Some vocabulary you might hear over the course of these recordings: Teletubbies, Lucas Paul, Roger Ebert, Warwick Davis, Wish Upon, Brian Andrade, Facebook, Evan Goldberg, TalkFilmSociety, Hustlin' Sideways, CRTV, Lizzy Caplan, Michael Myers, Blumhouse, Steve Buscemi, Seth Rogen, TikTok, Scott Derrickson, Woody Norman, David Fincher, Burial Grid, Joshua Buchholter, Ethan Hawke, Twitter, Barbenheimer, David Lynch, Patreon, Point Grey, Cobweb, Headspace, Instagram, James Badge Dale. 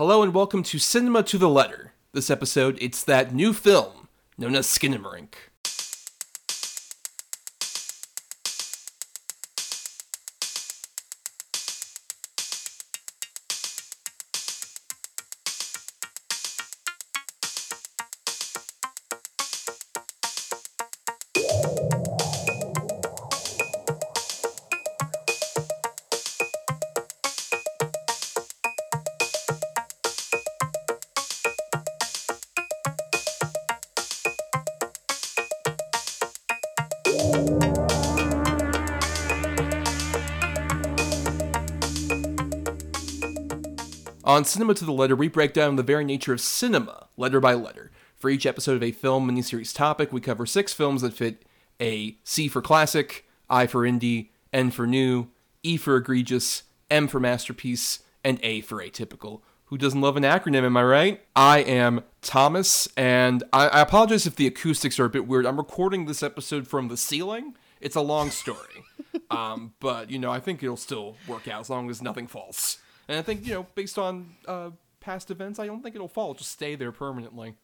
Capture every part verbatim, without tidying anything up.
Hello and welcome to Cinema to the Letter. This episode, it's that new film known as Skinamarink. On Cinema to the Letter, we break down the very nature of cinema, letter by letter. For each episode of a film miniseries topic, we cover six films that fit a C for classic, I for indie, N for new, E for egregious, M for masterpiece, and A for atypical. Who doesn't love an acronym, am I right? I am Thomas, and I, I apologize if the acoustics are a bit weird. I'm recording this episode from the ceiling. It's a long story, um, but, you know, I think it'll still work out as long as nothing falls. And I think, you know, based on uh, past events, I don't think it'll fall. It'll just stay there permanently.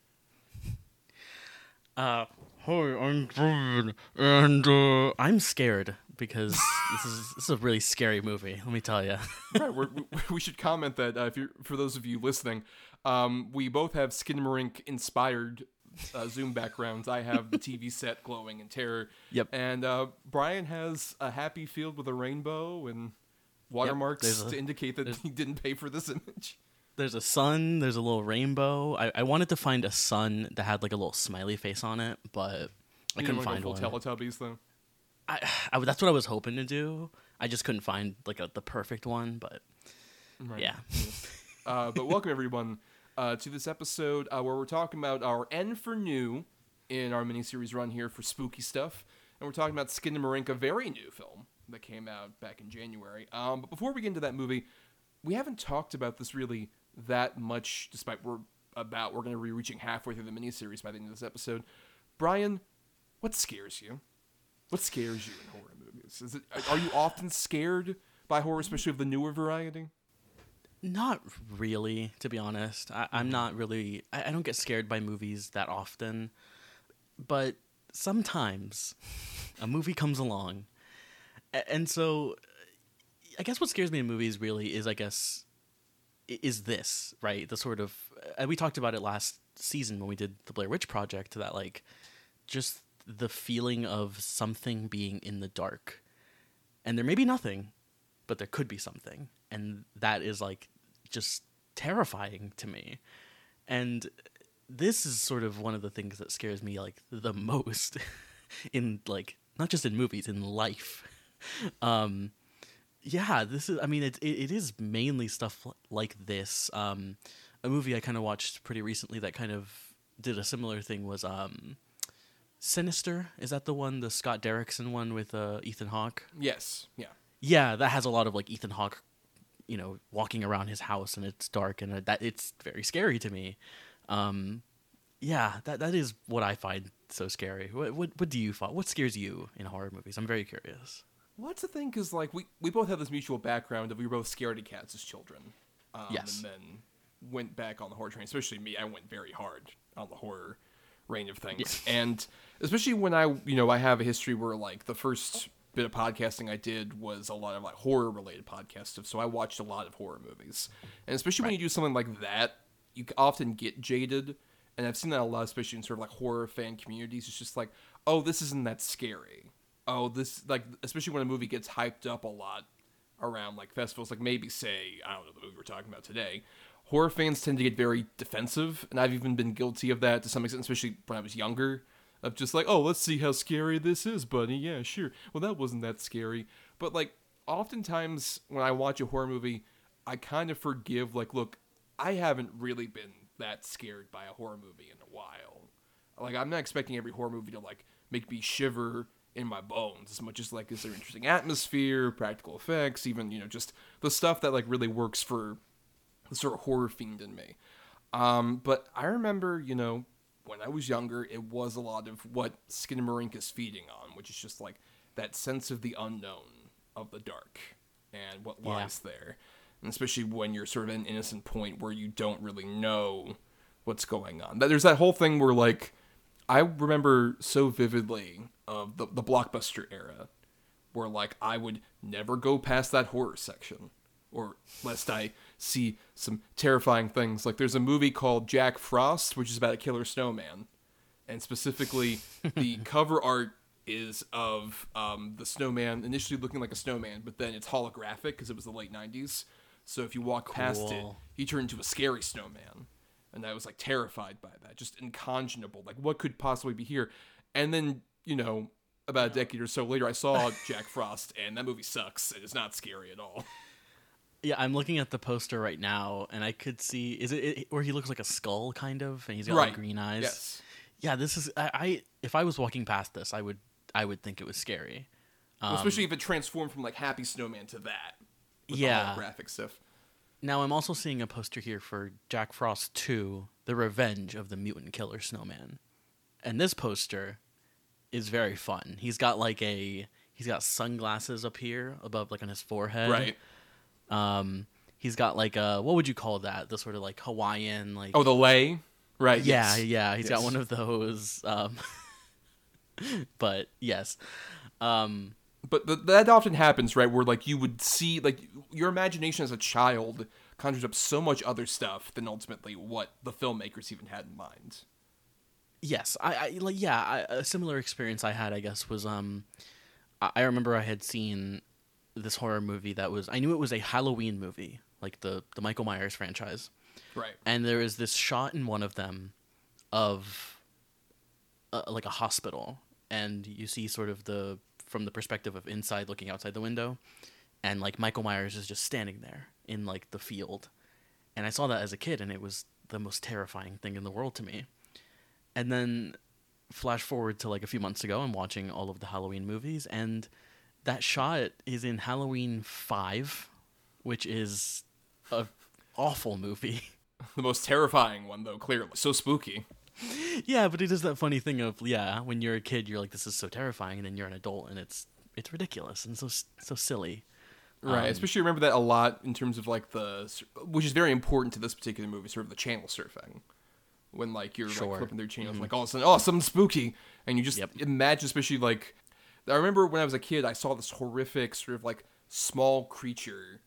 Uh, hi, I'm David, and uh, I'm scared because this is this is a really scary movie. Let me tell you. Right, we're, we, we should comment that uh, if you're, for those of you listening, um, we both have Skinamarink inspired uh, Zoom backgrounds. I have the T V set glowing in terror. Yep. And uh, Brian has a happy field with a rainbow and watermarks yep, a, to indicate that he didn't pay for this image. There's a sun, there's a little rainbow. I, I wanted to find a sun that had like a little smiley face on it, but I you couldn't find one. Teletubbies though. I, I that's what I was hoping to do. I just couldn't find like a, the perfect one, but right. yeah. uh, but welcome everyone uh, to this episode uh, where we're talking about our N for new in our miniseries run here for spooky stuff, and we're talking about Skinamarink, a very new film that came out back in January. Um, but before we get into that movie, we haven't talked about this really that much, despite we're about, we're going to be reaching halfway through the miniseries by the end of this episode. Brian, what scares you? What scares you in horror movies? Is it, are you often scared by horror, especially of the newer variety? Not really, to be honest. I, I'm not really... I, I don't get scared by movies that often. But sometimes a movie comes along. And so, I guess what scares me in movies really is, I guess, is this, right? The sort of, and we talked about it last season when we did the Blair Witch Project, that like, just the feeling of something being in the dark. And there may be nothing, but there could be something. And that is like, just terrifying to me. And this is sort of one of the things that scares me like the most in like, not just in movies, in life. Um, yeah, this is, I mean, it, it, it is mainly stuff like this. Um, a movie I kind of watched pretty recently that kind of did a similar thing was, um, Sinister. Is that the one, the Scott Derrickson one with, uh, Ethan Hawke? Yes. Yeah. Yeah. That has a lot of like Ethan Hawke, you know, walking around his house and it's dark and that it's very scary to me. Um, yeah, that, that is what I find so scary. What, what, what do you find? What scares you in horror movies? I'm very curious. What's the thing? Because like we, we both have this mutual background of we were both scaredy cats as children. Um, yes. And then went back on the horror train. Especially me, I went very hard on the horror range of things. Yeah. And especially when I, you know, I have a history where like the first bit of podcasting I did was a lot of like horror related podcast stuff. So I watched a lot of horror movies. And especially right. when you do something like that, you often get jaded. And I've seen that a lot, especially in sort of like horror fan communities. It's just like, oh, this isn't that scary. Oh, this, like, especially when a movie gets hyped up a lot around, like, festivals, like, maybe, say, I don't know, the movie we're talking about today, horror fans tend to get very defensive, and I've even been guilty of that to some extent, especially when I was younger, of just like, oh, let's see how scary this is, buddy, yeah, sure, well, that wasn't that scary, but, like, oftentimes, when I watch a horror movie, I kind of forgive, like, look, I haven't really been that scared by a horror movie in a while, like, I'm not expecting every horror movie to, like, make me shiver in my bones as much as like is there interesting atmosphere, practical effects, even, you know, just the stuff that like really works for the sort of horror fiend in me. Um, but I remember, you know, when I was younger, it was a lot of what Skinamarink is feeding on, which is just like that sense of the unknown, of the dark and what lies yeah. there. and especially when you're sort of at an innocent point where you don't really know what's going on. There's that whole thing where, like, I remember so vividly of the, the Blockbuster era where, like, I would never go past that horror section or lest I see some terrifying things. Like, there's a movie called Jack Frost, which is about a killer snowman. And specifically, the cover art is of um, the snowman initially looking like a snowman, but then it's holographic because it was the late nineties. So if you walk cool. past it, he turned into a scary snowman. And I was, like, terrified by that. Just unconscionable. Like, what could possibly be here? And then, you know, about a decade or so later, I saw Jack Frost, and that movie sucks. And it's not scary at all. Yeah, I'm looking at the poster right now, and I could see... Is it, it where he looks like a skull, kind of? And he's got right. like, green eyes? Yes. Yeah, this is... I, I If I was walking past this, I would I would think it was scary. Um, well, especially if it transformed from, like, Happy Snowman to that. With yeah. all that graphic stuff. Now, I'm also seeing a poster here for Jack Frost two, The Revenge of the Mutant Killer Snowman. And this poster is very fun. He's got, like, a... He's got sunglasses up here, above, like, on his forehead. Right. Um, he's got, like, a... What would you call that? The sort of, like, Hawaiian, like... Oh, the lei? Right, yeah, yes. yeah. He's yes. got one of those. Um, but, yes. Um... But th- that often happens, right, where, like, you would see, like, your imagination as a child conjures up so much other stuff than ultimately what the filmmakers even had in mind. Yes, I, I like, yeah, I, a similar experience I had, I guess, was, um, I, I remember I had seen this horror movie that was, I knew it was a Halloween movie, like the, the Michael Myers franchise. Right. And there is this shot in one of them of, uh, like, a hospital, and you see sort of the... from the perspective of inside looking outside the window, and like Michael Myers is just standing there in like the field. And I saw that as a kid, and it was the most terrifying thing in the world to me. And then flash forward to like a few months ago, I'm watching all of the Halloween movies, and that shot is in Halloween five, which is a awful movie. The most terrifying one though, clearly. So spooky. Yeah, but it is that funny thing of, yeah, when you're a kid, you're like, this is so terrifying, and then you're an adult, and it's it's ridiculous and so so silly. Right, um, especially remember that a lot in terms of, like, the, which is very important to this particular movie, sort of the channel surfing. When, like, you're sure. like, flipping through channels, mm-hmm. like, all of a sudden, oh, something's spooky, and you just yep. imagine, especially, like, I remember when I was a kid, I saw this horrific sort of, like, small creature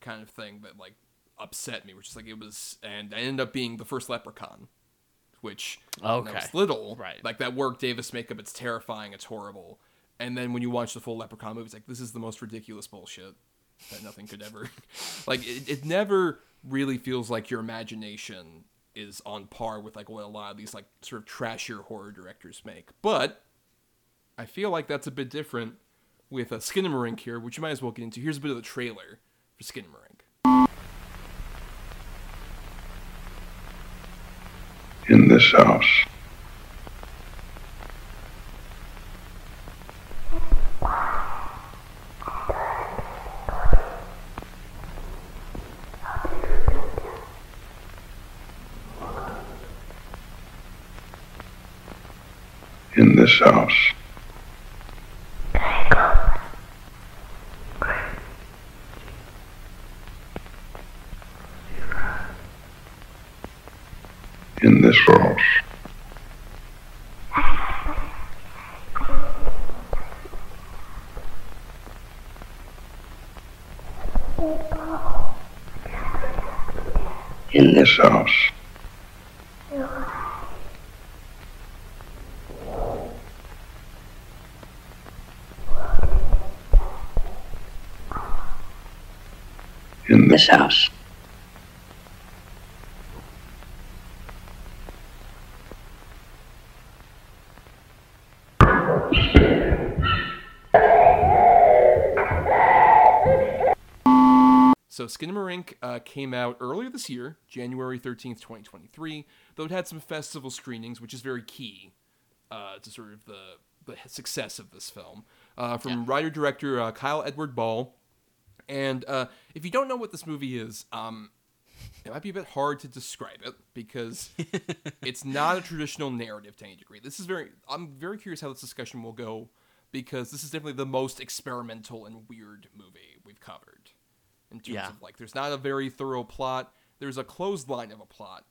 kind of thing that, like, upset me, which is, like, it was, and I ended up being the first leprechaun. Which okay. when I was little, right. like that Warwick Davis makeup, it's terrifying, it's horrible. And then when you watch the full Leprechaun movie, it's like, this is the most ridiculous bullshit that nothing could ever... like, it, it never really feels like your imagination is on par with like what a lot of these like sort of trashier horror directors make. But I feel like that's a bit different with uh, Skinamarink here, which you might as well get into. Here's a bit of the trailer for Skinamarink. In this house, in this house, in this house, in this house, in this house. So Skinamarink uh, came out earlier this year, January thirteenth, twenty twenty-three, though it had some festival screenings, which is very key uh, to sort of the, the success of this film. Uh, from yeah. writer-director uh, Kyle Edward Ball. And uh, if you don't know what this movie is, um, it might be a bit hard to describe it because it's not a traditional narrative to any degree. This is very, I'm very curious how this discussion will go because this is definitely the most experimental and weird movie we've covered. in terms yeah. of, like, there's not a very thorough plot. There's a clothesline of a plot,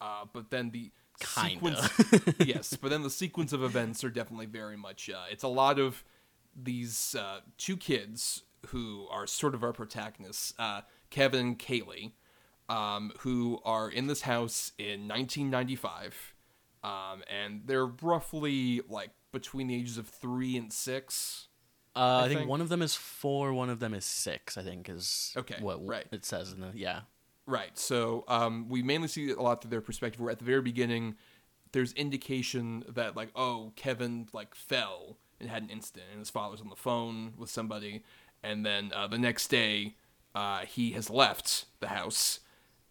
uh, but then the Kinda. sequence... yes, but then the sequence of events are definitely very much... Uh, it's a lot of these uh, two kids who are sort of our protagonists, uh, Kevin and Kaylee, um, who are in this house in nineteen ninety-five, um, and they're roughly, like, between the ages of three and six... Uh, I, I think, think one of them is four, one of them is six, I think, is okay, what right. it says in the, yeah. Right, so um, we mainly see a lot through their perspective, where at the very beginning, there's indication that, like, oh, Kevin, like, fell and had an incident, and his father's on the phone with somebody, and then uh, the next day, uh, he has left the house,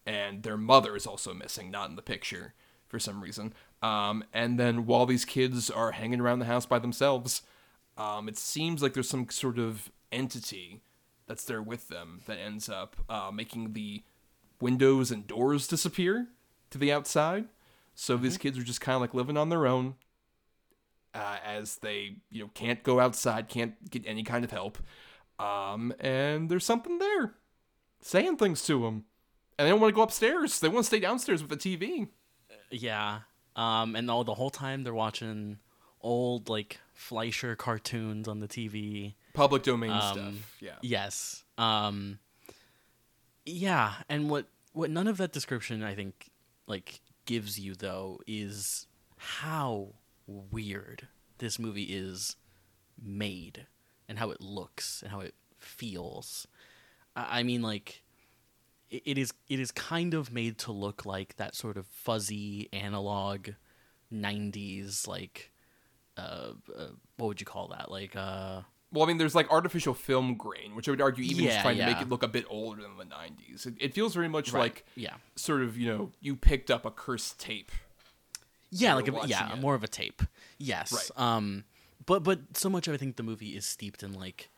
and their mother is also missing, not in the picture, for some reason. Um, and then while these kids are hanging around the house by themselves... Um, it seems like there's some sort of entity that's there with them that ends up uh, making the windows and doors disappear to the outside. So mm-hmm. these kids are just kind of like living on their own uh, as they, you know, can't go outside, can't get any kind of help. Um, and there's something there saying things to them. And they don't want to go upstairs. They want to stay downstairs with the T V. Yeah. Um, and all the whole time they're watching old, like... Fleischer cartoons on the T V, public domain um, stuff. Yeah. Yes. Um, yeah. And what, what none of that description I think like gives you though is how weird this movie is made and how it looks and how it feels. I, I mean, like it, it is, it is kind of made to look like that sort of fuzzy analog nineties, like, Uh, uh, what would you call that? Like, uh, well, I mean, there's like artificial film grain, which I would argue even yeah, is trying yeah. to make it look a bit older than the nineties. It, it feels very much right. like, yeah, sort of, you know, you picked up a cursed tape. Yeah, like, a, yeah, it. more of a tape. Yes. Right. Um, but but so much of I think the movie is steeped in like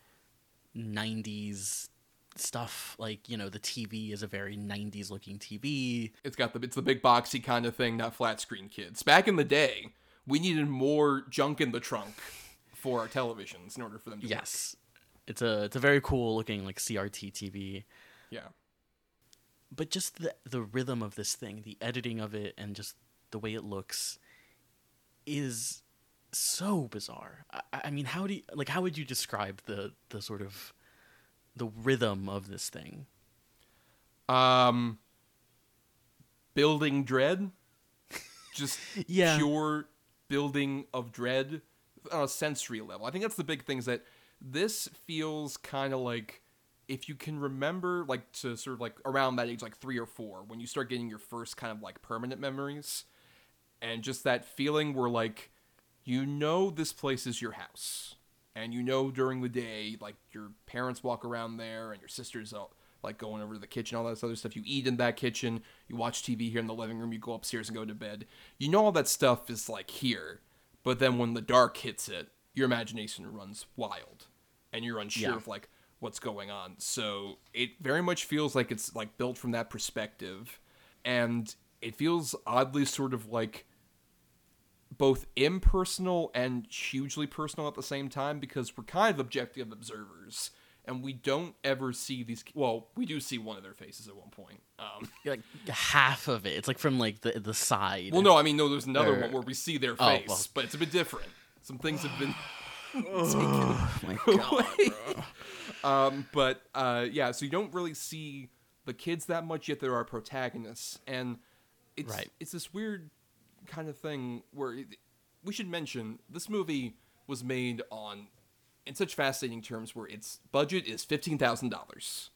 nineties stuff. Like, you know, the T V is a very nineties looking T V. It's got the it's the big boxy kind of thing, not flat screen kids. Back in the day. We needed more junk in the trunk for our televisions in order for them to Yes. work. It's a it's a very cool looking like C R T T V. Yeah. But just the the rhythm of this thing, the editing of it and just the way it looks is so bizarre. I, I mean, how do you, like how would you describe the the sort of the rhythm of this thing? Um building dread? Just yeah. pure building of dread on a sensory level. I think that's the big thing is that this feels kind of like, if you can remember, like to sort of like around that age, like three or four, when you start getting your first kind of like permanent memories and just that feeling where like, you know, this place is your house and you know, during the day, like your parents walk around there and your sisters all like going over to the kitchen, all that other stuff. You eat in that kitchen, you watch T V here in the living room, you go upstairs and go to bed. You know all that stuff is like here, but then when the dark hits it, your imagination runs wild and you're unsure yeah. of like what's going on. So it very much feels like it's like built from that perspective, and it feels oddly sort of like both impersonal and hugely personal at the same time, because we're kind of objective observers. And we don't ever see these... Well, we do see one of their faces at one point. Um, like, half of it. It's, like, from, like, the, the side. Well, no, I mean, no, there's another or... one where we see their face. Oh, well. But it's a bit different. Some things have been taken oh, away. um, but, uh, yeah, so you don't really see the kids that much, yet they're our protagonists. And it's right. it's this weird kind of thing where... It, we should mention, this movie was made on... in such fascinating terms where its budget is fifteen thousand dollars.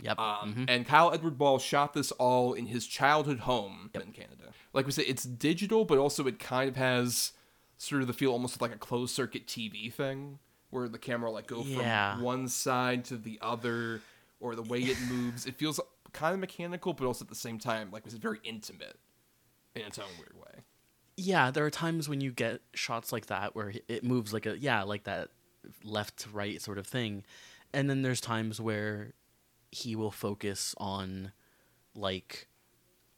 Yep. Um, mm-hmm. And Kyle Edward Ball shot this all in his childhood home yep. in Canada. Like we said, it's digital, but also it kind of has sort of the feel almost like a closed circuit T V thing where the camera like go yeah. from one side to the other, or the way it moves. It feels kind of mechanical, but also at the same time, like we said, very intimate in its own weird way. Yeah. There are times when you get shots like that where it moves like a, yeah, like that, left to right sort of thing, and then there's times where he will focus on like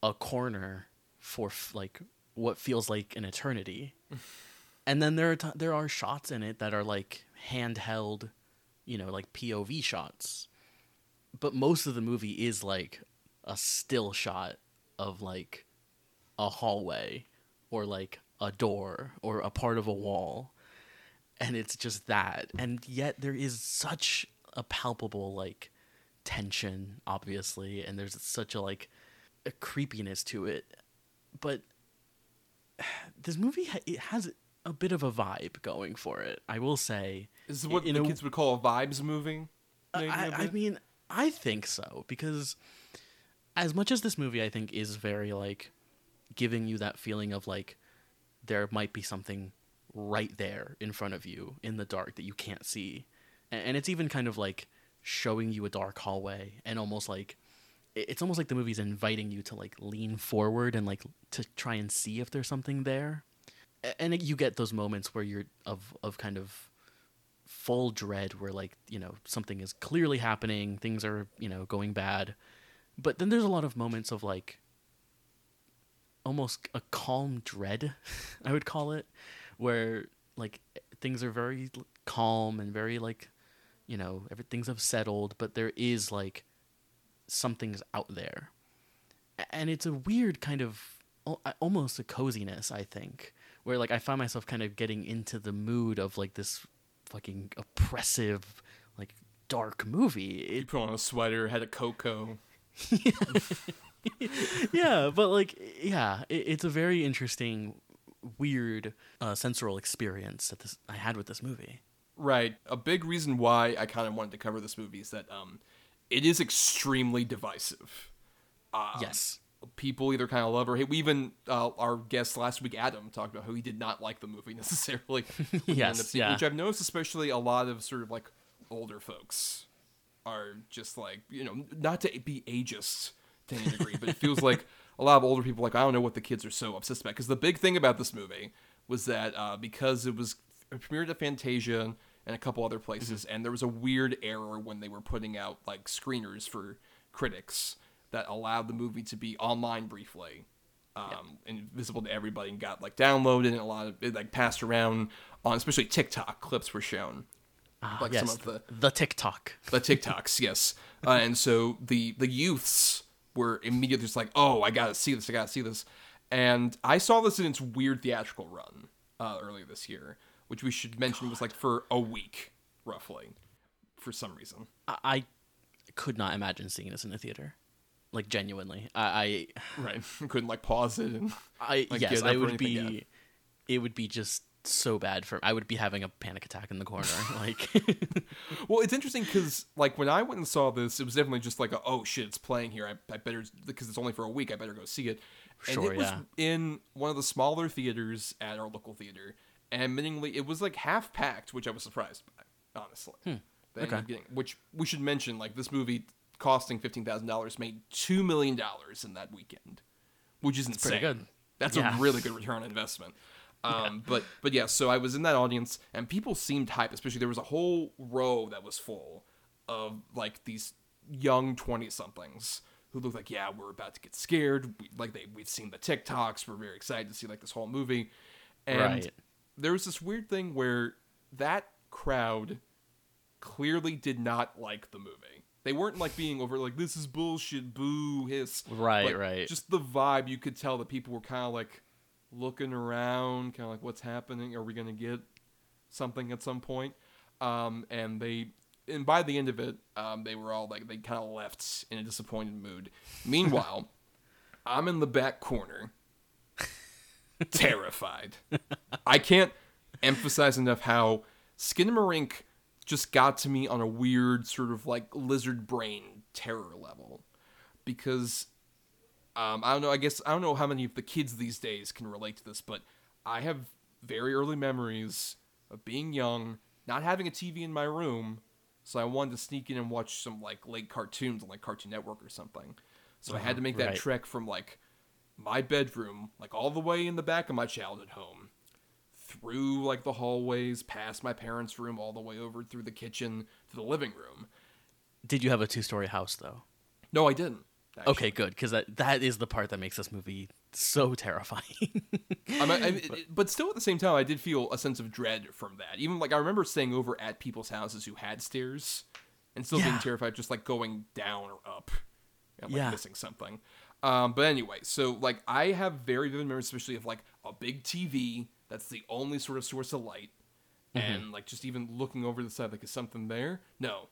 a corner for f- like what feels like an eternity, and then there are t- there are shots in it that are like handheld, you know, like P O V shots, but most of the movie is like a still shot of like a hallway or like a door or a part of a wall, and it's just that, and yet there is such a palpable like tension, obviously, and there's such a like a creepiness to it, but this movie ha- it has a bit of a vibe going for it, I will say. Is this what the kids would call a vibes movie? I, I mean, I think so, because as much as this movie I think is very like giving you that feeling of like there might be something right there in front of you in the dark that you can't see, and it's even kind of like showing you a dark hallway, and almost like it's almost like the movie's inviting you to like lean forward and like to try and see if there's something there, and you get those moments where you're of of kind of full dread, where like, you know, something is clearly happening, things are, you know, going bad, but then there's a lot of moments of like almost a calm dread, I would call it, where like things are very calm and very like, you know, everything's have settled, but there is like something's out there, and it's a weird kind of almost a coziness, I think, where like I find myself kind of getting into the mood of like this fucking oppressive like dark movie. It, you put on a sweater, had a cocoa. Yeah, but like, yeah, it, it's a very interesting, weird uh, sensorial experience that this I had with this movie. Right. A big reason why I kind of wanted to cover this movie is that um, it is extremely divisive. Uh, yes. People either kind of love or hate. We even, uh, our guest last week, Adam, talked about how he did not like the movie necessarily. Yes, yeah. Which I've noticed especially a lot of sort of like older folks are just like, you know, not to be ageist to any degree, but it feels like a lot of older people like, I don't know what the kids are so obsessed about. Because the big thing about this movie was that uh, because it was it premiered at Fantasia and a couple other places, mm-hmm. and there was a weird error when they were putting out like screeners for critics that allowed the movie to be online briefly um, yeah. and visible to everybody, and got like downloaded, and a lot of it like passed around on, especially TikTok clips were shown. Uh, like yes, some of the, the TikTok. The TikToks, yes. Uh, and so the, the youths were immediately just like, oh, I gotta see this, I gotta see this. And I saw this in its weird theatrical run uh, earlier this year, which we should mention God. was like for a week, roughly, for some reason. I, I could not imagine seeing this in the theater. Like, genuinely. I, I Right. couldn't like pause it and I like, yes, I would be yet. It would be just so bad for I would be having a panic attack in the corner. Like Well, it's interesting because like when I went and saw this, it was definitely just like a, oh shit, it's playing here. I, I better, because it's only for a week, I better go see it. And sure, it was yeah. in one of the smaller theaters at our local theater. And admittingly, it was like half packed, which I was surprised by, honestly. Hmm. Then, okay. Which we should mention, like this movie costing fifteen thousand dollars made two million dollars in that weekend, which is insane. That's pretty good. That's yeah. a really good return on investment. Um, yeah. But but yeah, so I was in that audience, and people seemed hyped, especially there was a whole row that was full of like these young twenty-somethings who looked like, yeah, we're about to get scared. We, like they we've seen the TikToks. We're very excited to see like this whole movie. And right. there was this weird thing where that crowd clearly did not like the movie. They weren't like being over like, this is bullshit, boo, hiss. Right, but right. Just the vibe, you could tell that people were kind of like looking around, kind of like, what's happening? Are we going to get something at some point? Um, and they, and by the end of it, um, they were all like, they kind of left in a disappointed mood. Meanwhile, I'm in the back corner, terrified. I can't emphasize enough how Skinamarink just got to me on a weird sort of like lizard brain terror level, because um, I don't know, I guess I don't know how many of the kids these days can relate to this, but I have very early memories of being young, not having a T V in my room. So I wanted to sneak in and watch some like late cartoons on like Cartoon Network or something. So uh-huh, I had to make that right. trek from like my bedroom, like all the way in the back of my childhood home, through like the hallways, past my parents' room, all the way over through the kitchen to the living room. Did you have a two-story house though? No, I didn't. Actually. Okay, good, because that, that is the part that makes this movie so terrifying. I'm, I'm, but, but still, at the same time, I did feel a sense of dread from that. Even like I remember staying over at people's houses who had stairs, and still yeah. being terrified, just like going down or up and like yeah. missing something. Um, but anyway, so like I have very vivid memories, especially of like a big T V that's the only sort of source of light, mm-hmm. and like just even looking over the side, like is something there? No.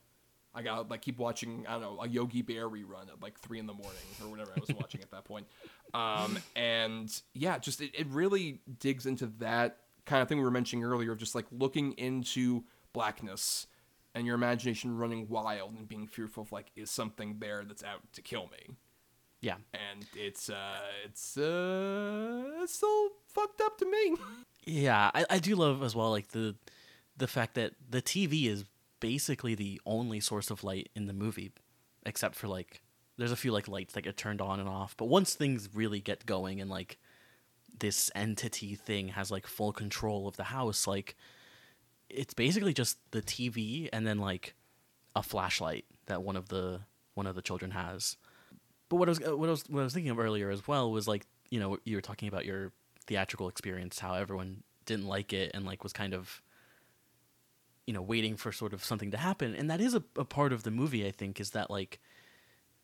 I got like keep watching, I don't know, a Yogi Bear rerun at like three in the morning or whatever I was watching at that point. Um, and yeah, just it, it really digs into that kind of thing we were mentioning earlier of just like looking into blackness and your imagination running wild and being fearful of like, is something there that's out to kill me? Yeah. And it's, uh, it's, uh, it's still fucked up to me. Yeah. I, I do love as well, like the, the fact that the T V is basically the only source of light in the movie, except for like there's a few like lights that get turned on and off, but once things really get going and like this entity thing has like full control of the house, like it's basically just the T V and then like a flashlight that one of the one of the children has. But what I was what I was what I was thinking of earlier as well was like, you know, you were talking about your theatrical experience, how everyone didn't like it and like was kind of, you know, waiting for sort of something to happen. And that is a, a part of the movie, I think, is that like,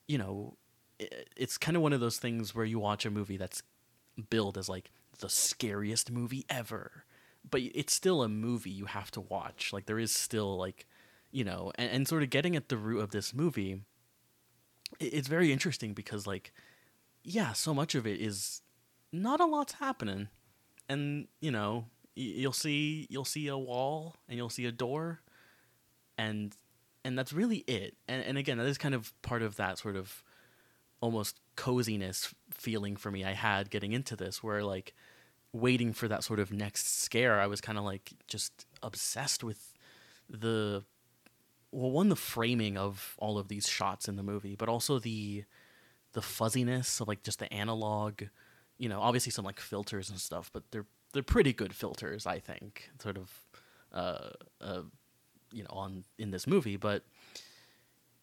you know, it, it's kind of one of those things where you watch a movie that's billed as like the scariest movie ever, but it's still a movie you have to watch. Like there is still like, you know, and, and sort of getting at the root of this movie, it, it's very interesting because like, yeah, so much of it is not a lot's happening. And, you know, You'll see, you'll see a wall and you'll see a door, and and that's really it. And and again, that is kind of part of that sort of almost coziness feeling for me I had getting into this, where like waiting for that sort of next scare, I was kind of like just obsessed with the, well, one, the framing of all of these shots in the movie, but also the the fuzziness of like just the analog, you know, obviously some like filters and stuff, but they're They're pretty good filters, I think, sort of, uh, uh, you know, on in this movie. But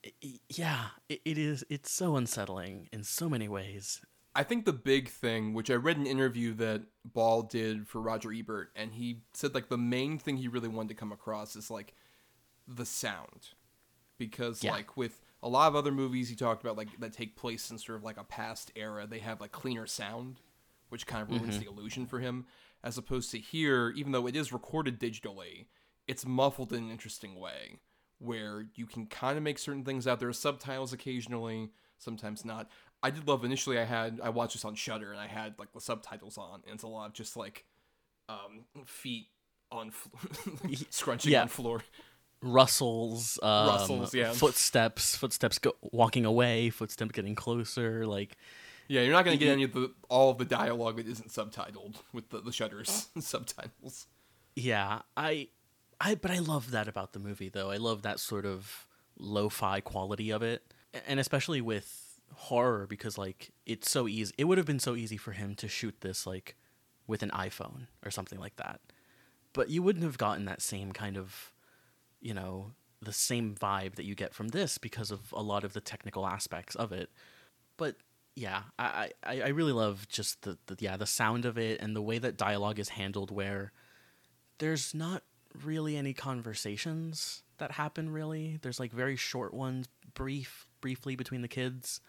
it, it, yeah, it, it is. It's so unsettling in so many ways. I think the big thing, which I read an interview that Ball did for Roger Ebert, and he said like the main thing he really wanted to come across is like the sound, because yeah. like with a lot of other movies he talked about like that take place in sort of like a past era, they have like cleaner sound, which kind of ruins mm-hmm. the illusion for him. As opposed to here, even though it is recorded digitally, it's muffled in an interesting way where you can kind of make certain things out. There are subtitles occasionally, sometimes not. I did love initially I had, I watched this on Shudder and I had like the subtitles on, and it's a lot of just like um, feet on floor, scrunching yeah. on floor. Rustles, um, Rustles, yeah. footsteps, footsteps go- walking away, footsteps getting closer, like... Yeah, you're not going to get any of the all of the dialogue that isn't subtitled with the, the Shudder's subtitles. Yeah, I, I, but I love that about the movie, though. I love that sort of lo-fi quality of it, and especially with horror, because like it's so easy. It would have been so easy for him to shoot this like with an iPhone or something like that, but you wouldn't have gotten that same kind of, you know, the same vibe that you get from this because of a lot of the technical aspects of it, but. Yeah, I, I, I really love just the, the yeah the sound of it and the way that dialogue is handled, where there's not really any conversations that happen really. There's like very short ones, brief briefly between the kids.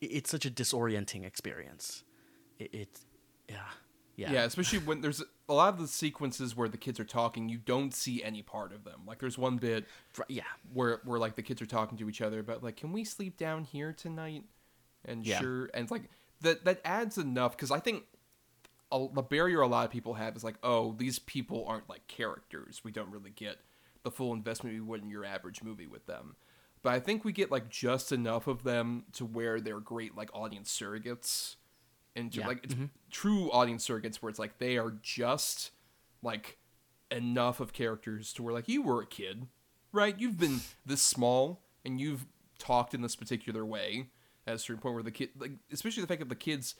It's such a disorienting experience. It, it yeah yeah yeah especially when there's a lot of the sequences where the kids are talking, you don't see any part of them. Like there's one bit yeah where where like the kids are talking to each other about like, can we sleep down here tonight? And yeah. sure, and like that that adds enough, because I think a, the barrier a lot of people have is like, oh, these people aren't like characters. We don't really get the full investment we would in your average movie with them. But I think we get like just enough of them to where they're great like audience surrogates, and yeah. like it's mm-hmm. true audience surrogates, where it's like they are just like enough of characters to where like, you were a kid, right? You've been this small and you've talked in this particular way. At a certain point where the kid, like, especially the fact that the kids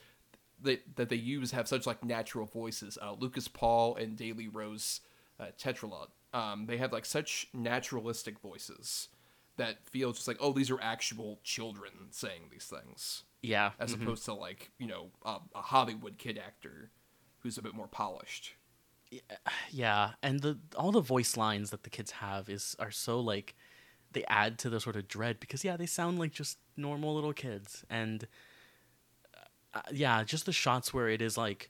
that that they use have such like natural voices, uh, Lucas Paul and Daily Rose uh, Tetralot, um, they have like such naturalistic voices that feel just like, oh, these are actual children saying these things. Yeah, as mm-hmm. opposed to like, you know, a, a Hollywood kid actor who's a bit more polished. Yeah, and the all the voice lines that the kids have is are so like they add to the sort of dread, because yeah, they sound like just normal little kids. And uh, yeah, just the shots where it is like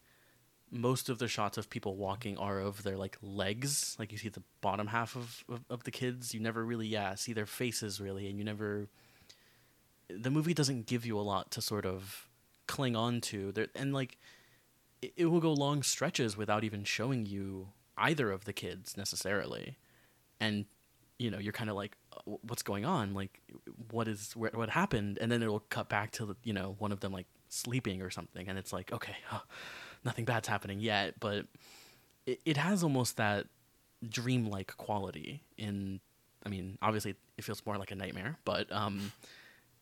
most of the shots of people walking are of their like legs. Like you see the bottom half of, of, of the kids. You never really, yeah, see their faces really. And you never, the movie doesn't give you a lot to sort of cling on to there. And like, it, it will go long stretches without even showing you either of the kids necessarily. And, you know, you're kind of like, what's going on? Like, what is, where, what happened? And then it'll cut back to, you know, one of them like sleeping or something. And it's like, okay, huh, nothing bad's happening yet. But it, it has almost that dreamlike quality in, I mean, obviously it feels more like a nightmare, but um,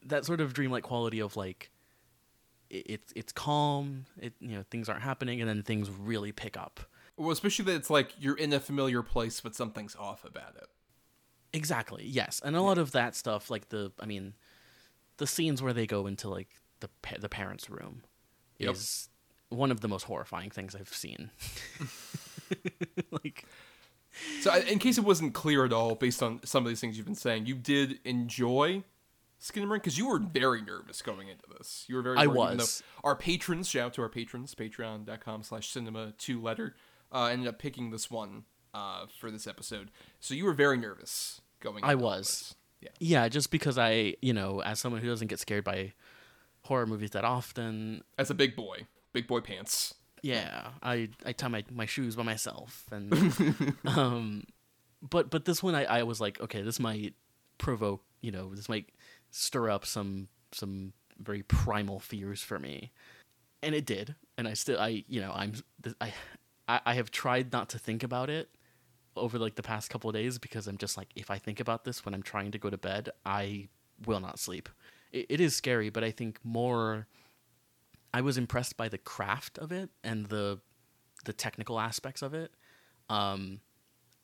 that sort of dreamlike quality of like, it, it's, it's calm, it, you know, things aren't happening. And then things really pick up. Well, especially that it's like you're in a familiar place, but something's off about it. Exactly, yes. And a lot of that stuff, like the, I mean, the scenes where they go into like the pa- the parents' room yep. is one of the most horrifying things I've seen. Like, so in case it wasn't clear at all, based on some of these things you've been saying, you did enjoy Skinamarink because you were very nervous going into this. You were very. I nervous, was. Our patrons, shout out to our patrons, patreon dot com slash cinema two letter, uh, ended up picking this one uh, for this episode. So you were very nervous. Going I was. Yeah. Yeah, just because I, you know, as someone who doesn't get scared by horror movies that often. As a big boy. Big boy pants. Yeah. I, I tie my, my shoes by myself. And um but but this one I, I was like, okay, this might provoke, you know, this might stir up some some very primal fears for me. And it did. And I still I you know, I'm I I have tried not to think about it over like the past couple of days, because I'm just like, if I think about this when I'm trying to go to bed, I will not sleep. It, it is scary, but I think more, I was impressed by the craft of it and the, the technical aspects of it. Um,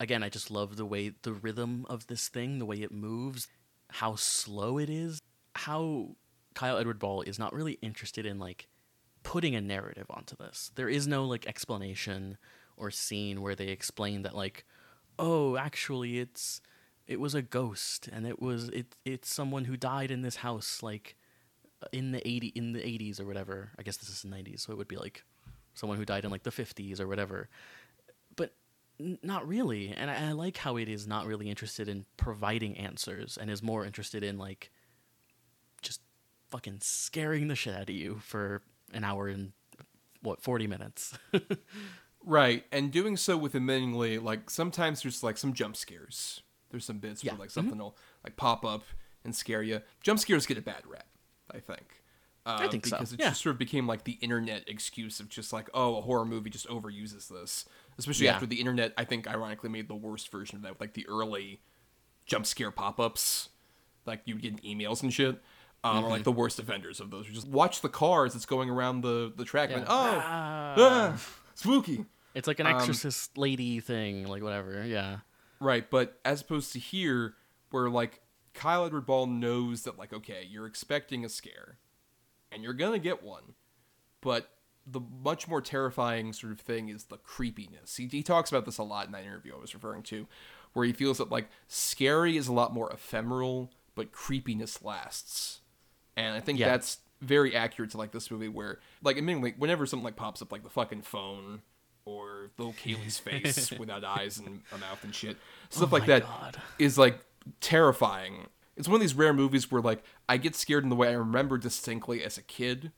again, I just love the way, the rhythm of this thing, the way it moves, how slow it is, how Kyle Edward Ball is not really interested in like putting a narrative onto this. There is no like explanation or scene where they explain that like, oh, actually it's, it was a ghost and it was, it, it's someone who died in this house, like in the eighty, in the eighties or whatever. I guess this is the nineties. So it would be like someone who died in like the fifties or whatever, but n- not really. And I, I like how it is not really interested in providing answers and is more interested in like just fucking scaring the shit out of you for an hour and what, forty minutes. Right, and doing so with admittingly, like, sometimes there's, like, some jump scares. There's some bits yeah. where, like, something mm-hmm. will, like, pop up and scare you. Jump scares get a bad rap, I think. Um, I think because so, Because it yeah. just sort of became, like, the internet excuse of just, like, oh, a horror movie just overuses this. Especially yeah. after the internet, I think, ironically, made the worst version of that with, like, the early jump scare pop-ups. Like, you'd get emails and shit. Um, mm-hmm. Or, like, the worst offenders of those. You just watch the car as it's going around the, the track yeah. and, oh, ah. ah. Spooky. It's like an exorcist um, lady thing, like whatever, yeah. Right, but as opposed to here, where like Kyle Edward Ball knows that like, okay, you're expecting a scare, and you're gonna get one, but the much more terrifying sort of thing is the creepiness. He, he talks about this a lot in that interview I was referring to, where he feels that like scary is a lot more ephemeral, but creepiness lasts. And I think yeah. that's very accurate to like this movie where like admittedly whenever something like pops up like the fucking phone or little Kaylee's face without eyes and a mouth and shit stuff oh like that God. Is like terrifying. It's one of these rare movies where like I get scared in the way I remember distinctly as a kid,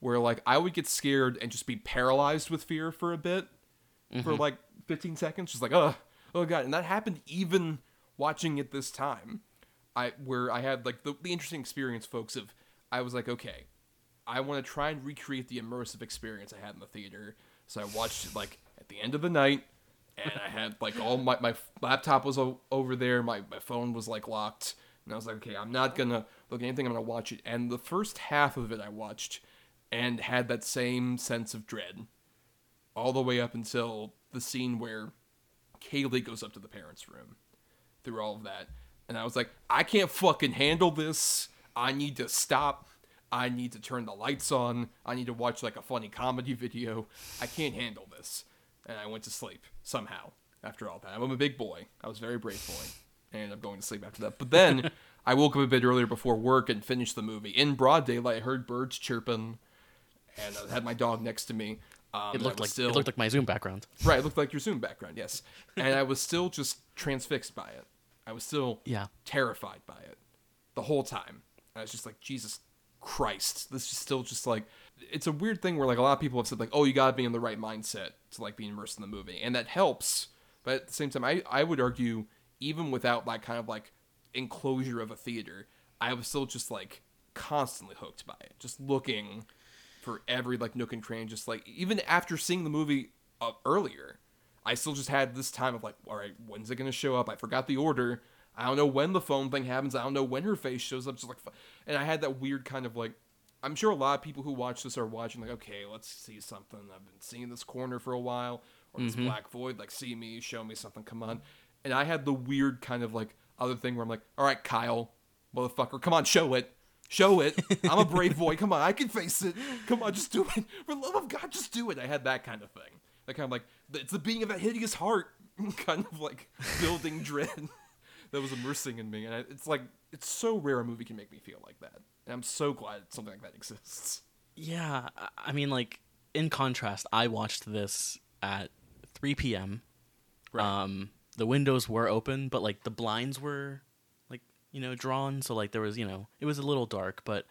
where like I would get scared and just be paralyzed with fear for a bit mm-hmm. for like fifteen seconds, just like oh oh God. And that happened even watching it this time, I where I had like the, the interesting experience folks of I was like, okay, I want to try and recreate the immersive experience I had in the theater. So I watched it like at the end of the night, and I had like all my, my laptop was o- over there. My, my phone was like locked, and I was like, okay, I'm not going to look at anything. I'm going to watch it. And the first half of it I watched and had that same sense of dread all the way up until the scene where Kaylee goes up to the parents' room through all of that. And I was like, I can't fucking handle this. I need to stop. I need to turn the lights on. I need to watch like a funny comedy video. I can't handle this. And I went to sleep somehow after all that. I'm a big boy. I was a very brave boy. I ended up going to sleep after that. But then I woke up a bit earlier before work and finished the movie. In broad daylight, I heard birds chirping, and I had my dog next to me. Um, it, looked like, still... it looked like my Zoom background. Right, it looked like your Zoom background, yes. And I was still just transfixed by it. I was still yeah. terrified by it the whole time. And I was just like, Jesus Christ. This is still just like... It's a weird thing where like a lot of people have said, like, oh, you got to be in the right mindset to like be immersed in the movie. And that helps. But at the same time, I, I would argue, even without that kind of like enclosure of a theater, I was still just like constantly hooked by it. Just looking... for every like nook and cranny, just like even after seeing the movie uh, earlier, I still just had this time of like, all right, when's it gonna show up? I forgot the order. I don't know when the phone thing happens. I don't know when her face shows up. Just like, and I had that weird kind of like, I'm sure a lot of people who watch this are watching like, okay, let's see something. I've been seeing this corner for a while, or this mm-hmm. black void. Like, see me, show me something. Come on. And I had the weird kind of like other thing where I'm like, all right, Kyle, motherfucker, come on, show it. Show it. I'm a brave boy. Come on, I can face it. Come on, just do it. For the love of God, just do it. I had that kind of thing. That kind of like, it's the beating of that hideous heart. Kind of like building dread that was immersing in me. And I, it's like, it's so rare a movie can make me feel like that. And I'm so glad something like that exists. Yeah. I mean, like, in contrast, I watched this at three p.m. Right. Um, the windows were open, but like the blinds were... you know, drawn. So like there was, you know, it was a little dark, but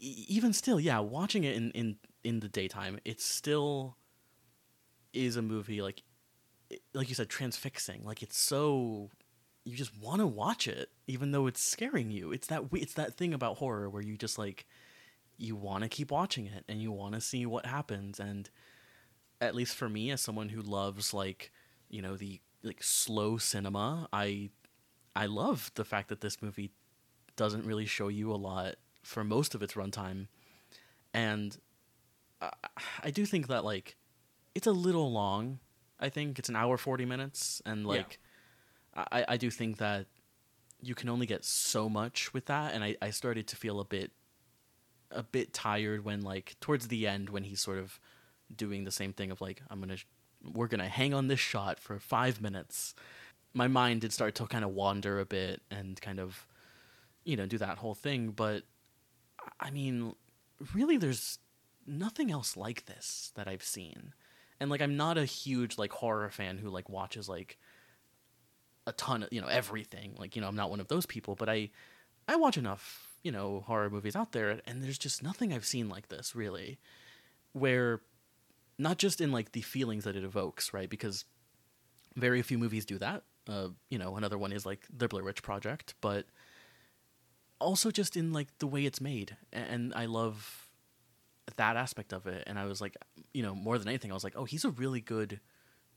even still, yeah, watching it in, in, in the daytime, it still is a movie. Like, like you said, transfixing, like it's so, you just want to watch it, even though it's scaring you. It's that, it's that thing about horror where you just like, you want to keep watching it and you want to see what happens. And at least for me, as someone who loves like, you know, the like slow cinema, I, I love the fact that this movie doesn't really show you a lot for most of its runtime. And I, I do think that, like, it's a little long. I think it's an hour, forty minutes. And, like, yeah. I, I do think that you can only get so much with that. And I, I started to feel a bit, a bit tired when, like, towards the end, when he's sort of doing the same thing of, like, I'm going to, we're going to hang on this shot for five minutes. My mind did start to kind of wander a bit and kind of, you know, do that whole thing. But I mean, really, there's nothing else like this that I've seen. And like, I'm not a huge like horror fan who like watches like a ton of, you know, everything. Like, you know, I'm not one of those people, but I, I watch enough, you know, horror movies out there, and there's just nothing I've seen like this really, where not just in like the feelings that it evokes, right? Because very few movies do that. Uh, you know, another one is like the Blair Witch Project, but also just in like the way it's made. And I love that aspect of it. And I was like, you know, more than anything, I was like, oh, he's a really good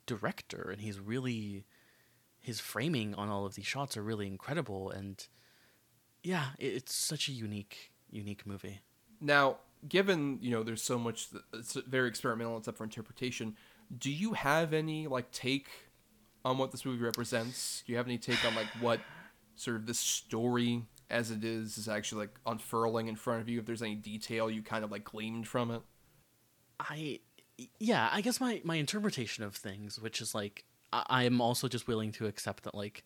director, and he's really, his framing on all of these shots are really incredible. And yeah, it's such a unique, unique movie. Now, given, you know, there's so much, it's very experimental, it's up for interpretation. Do you have any like take on what this movie represents? Do you have any take on like what sort of this story as it is is actually like unfurling in front of you? If there's any detail you kind of like gleaned from it? I, yeah, I guess my, my interpretation of things, which is like, I am also just willing to accept that like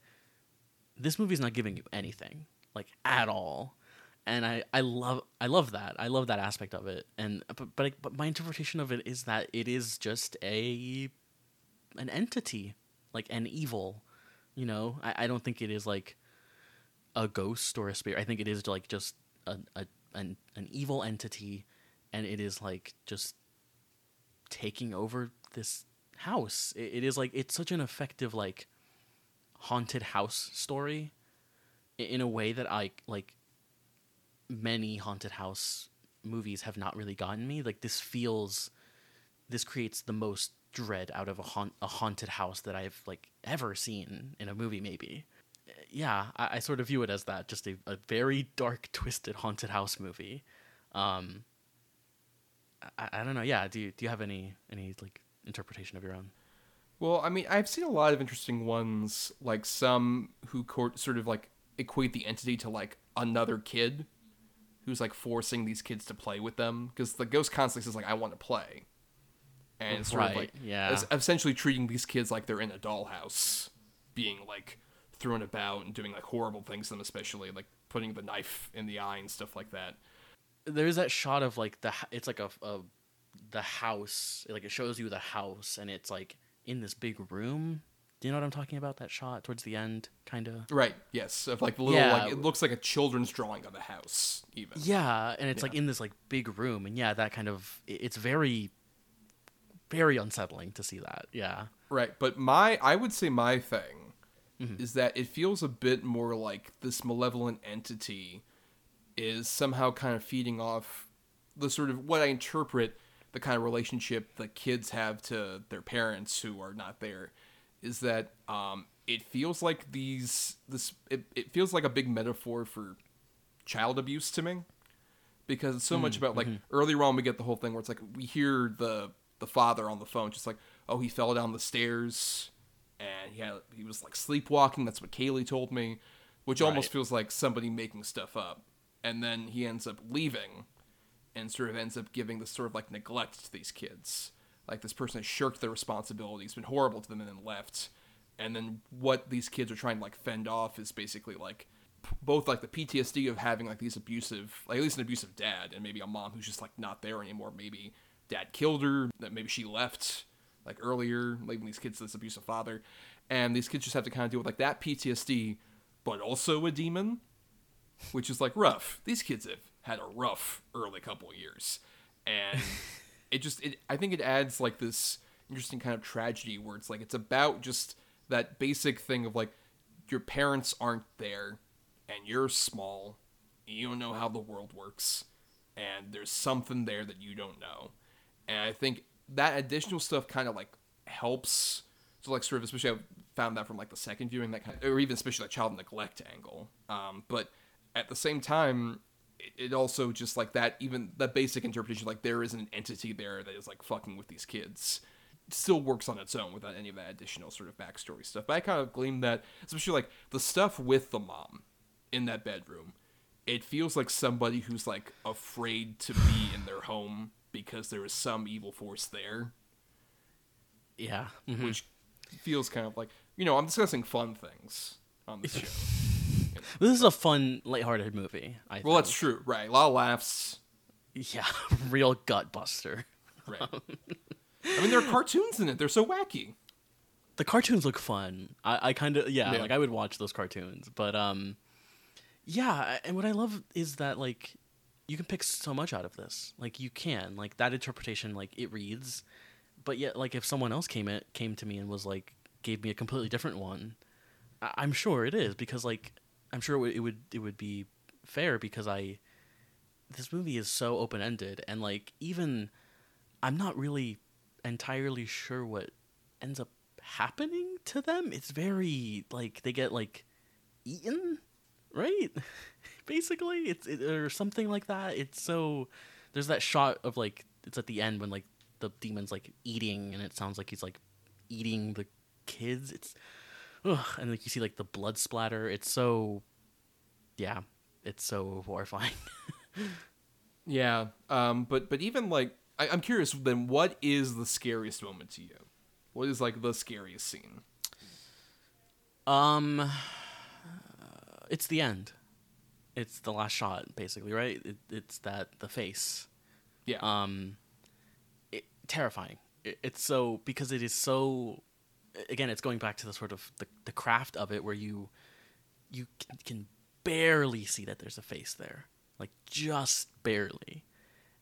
this movie's not giving you anything like at all. And I, I love, I love that. I love that aspect of it. And, but, but, I, but my interpretation of it is that it is just a, an entity. Like an evil, you know, I, I don't think it is like a ghost or a spirit. I think it is like just a, a an an evil entity, and it is like just taking over this house. It, it is like, it's such an effective like haunted house story in a way that I like many haunted house movies have not really gotten me. Like this feels, this creates the most dread out of a, haunt, a haunted house that I've like ever seen in a movie. Maybe, yeah, I, I sort of view it as that, just a, a very dark, twisted haunted house movie. Um, I, I don't know. Yeah, do you, do you have any any like interpretation of your own? Well, I mean, I've seen a lot of interesting ones, like some who court, sort of like equate the entity to like another kid, who's like forcing these kids to play with them, because the ghost constantly says like, "I want to play." And it's sort right. of like, yeah. essentially treating these kids like they're in a dollhouse, being like thrown about and doing like horrible things to them, especially like putting the knife in the eye and stuff like that. There's that shot of like the it's like a, a the house, like it shows you the house and it's like in this big room. Do you know what I'm talking about? That shot towards the end, kind of. Right. Yes. Of like the little, yeah. like it looks like a children's drawing of the house, even. Yeah, and it's yeah. like in this like big room, and yeah, that kind of it's very, very unsettling to see that. Yeah. Right, but my I would say my thing mm-hmm. is that it feels a bit more like this malevolent entity is somehow kind of feeding off the sort of what I interpret the kind of relationship that kids have to their parents who are not there. Is that um, it feels like these this it, it feels like a big metaphor for child abuse to me, because it's so mm, much about like mm-hmm. earlier on we get the whole thing where it's like we hear the the father on the phone just like, oh, he fell down the stairs and he had, he was like sleepwalking, that's what Kaylee told me, which right. almost feels like somebody making stuff up, and then he ends up leaving and sort of ends up giving this sort of like neglect to these kids. Like, this person has shirked their responsibilities, been horrible to them, and then left. And then what these kids are trying to, like, fend off is basically, like, p- both, like, the P T S D of having, like, these abusive, like, at least an abusive dad, and maybe a mom who's just, like, not there anymore. Maybe dad killed her, that maybe she left, like, earlier, leaving these kids to this abusive father. And these kids just have to kind of deal with, like, that P T S D, but also a demon, which is, like, rough. These kids have had a rough early couple of years. And... It just, it, I think it adds, like, this interesting kind of tragedy where it's, like, it's about just that basic thing of, like, your parents aren't there, and you're small, and you don't know how the world works, and there's something there that you don't know. And I think that additional stuff kind of, like, helps. So, like, sort of, especially I found that from, like, the second viewing, that kind of, or even especially that child neglect angle. Um, but at the same time... it also just like that, even that basic interpretation, like there isn't an entity there that is like fucking with these kids, it still works on its own without any of that additional sort of backstory stuff. But I kind of gleaned that, especially like the stuff with the mom in that bedroom, it feels like somebody who's like afraid to be in their home because there is some evil force there. Yeah. Mm-hmm. Which feels kind of like, you know, I'm discussing fun things on this show. This is a fun, lighthearted movie. I well, think. That's true, right? A lot of laughs. Yeah, real gut buster. Right. Um, I mean, there are cartoons in it. They're so wacky. The cartoons look fun. I, I kind of yeah, yeah, like I would watch those cartoons. But um, yeah, and what I love is that like you can pick so much out of this. Like you can like that interpretation. Like it reads, but yet like if someone else came it came to me and was like gave me a completely different one, I- I'm sure it is because like. I'm sure it would, it would it would be fair because I this movie is so open-ended and like even I'm not really entirely sure what ends up happening to them. It's very like they get like eaten, right? Basically, it's it, or something like that. It's so there's that shot of like it's at the end when like the demon's like eating and it sounds like he's like eating the kids. It's Ugh, and like you see like the blood splatter. It's so, yeah, it's so horrifying. yeah, um, but but even like I, I'm curious. Then what is the scariest moment to you? What is like the scariest scene? Um, uh, it's the end. It's the last shot, basically, right? It, it's that the face. Yeah. Um, it, terrifying. It, it's so because it is so. Again, it's going back to the sort of the, the craft of it where you you can, can barely see that there's a face there. Like, just barely.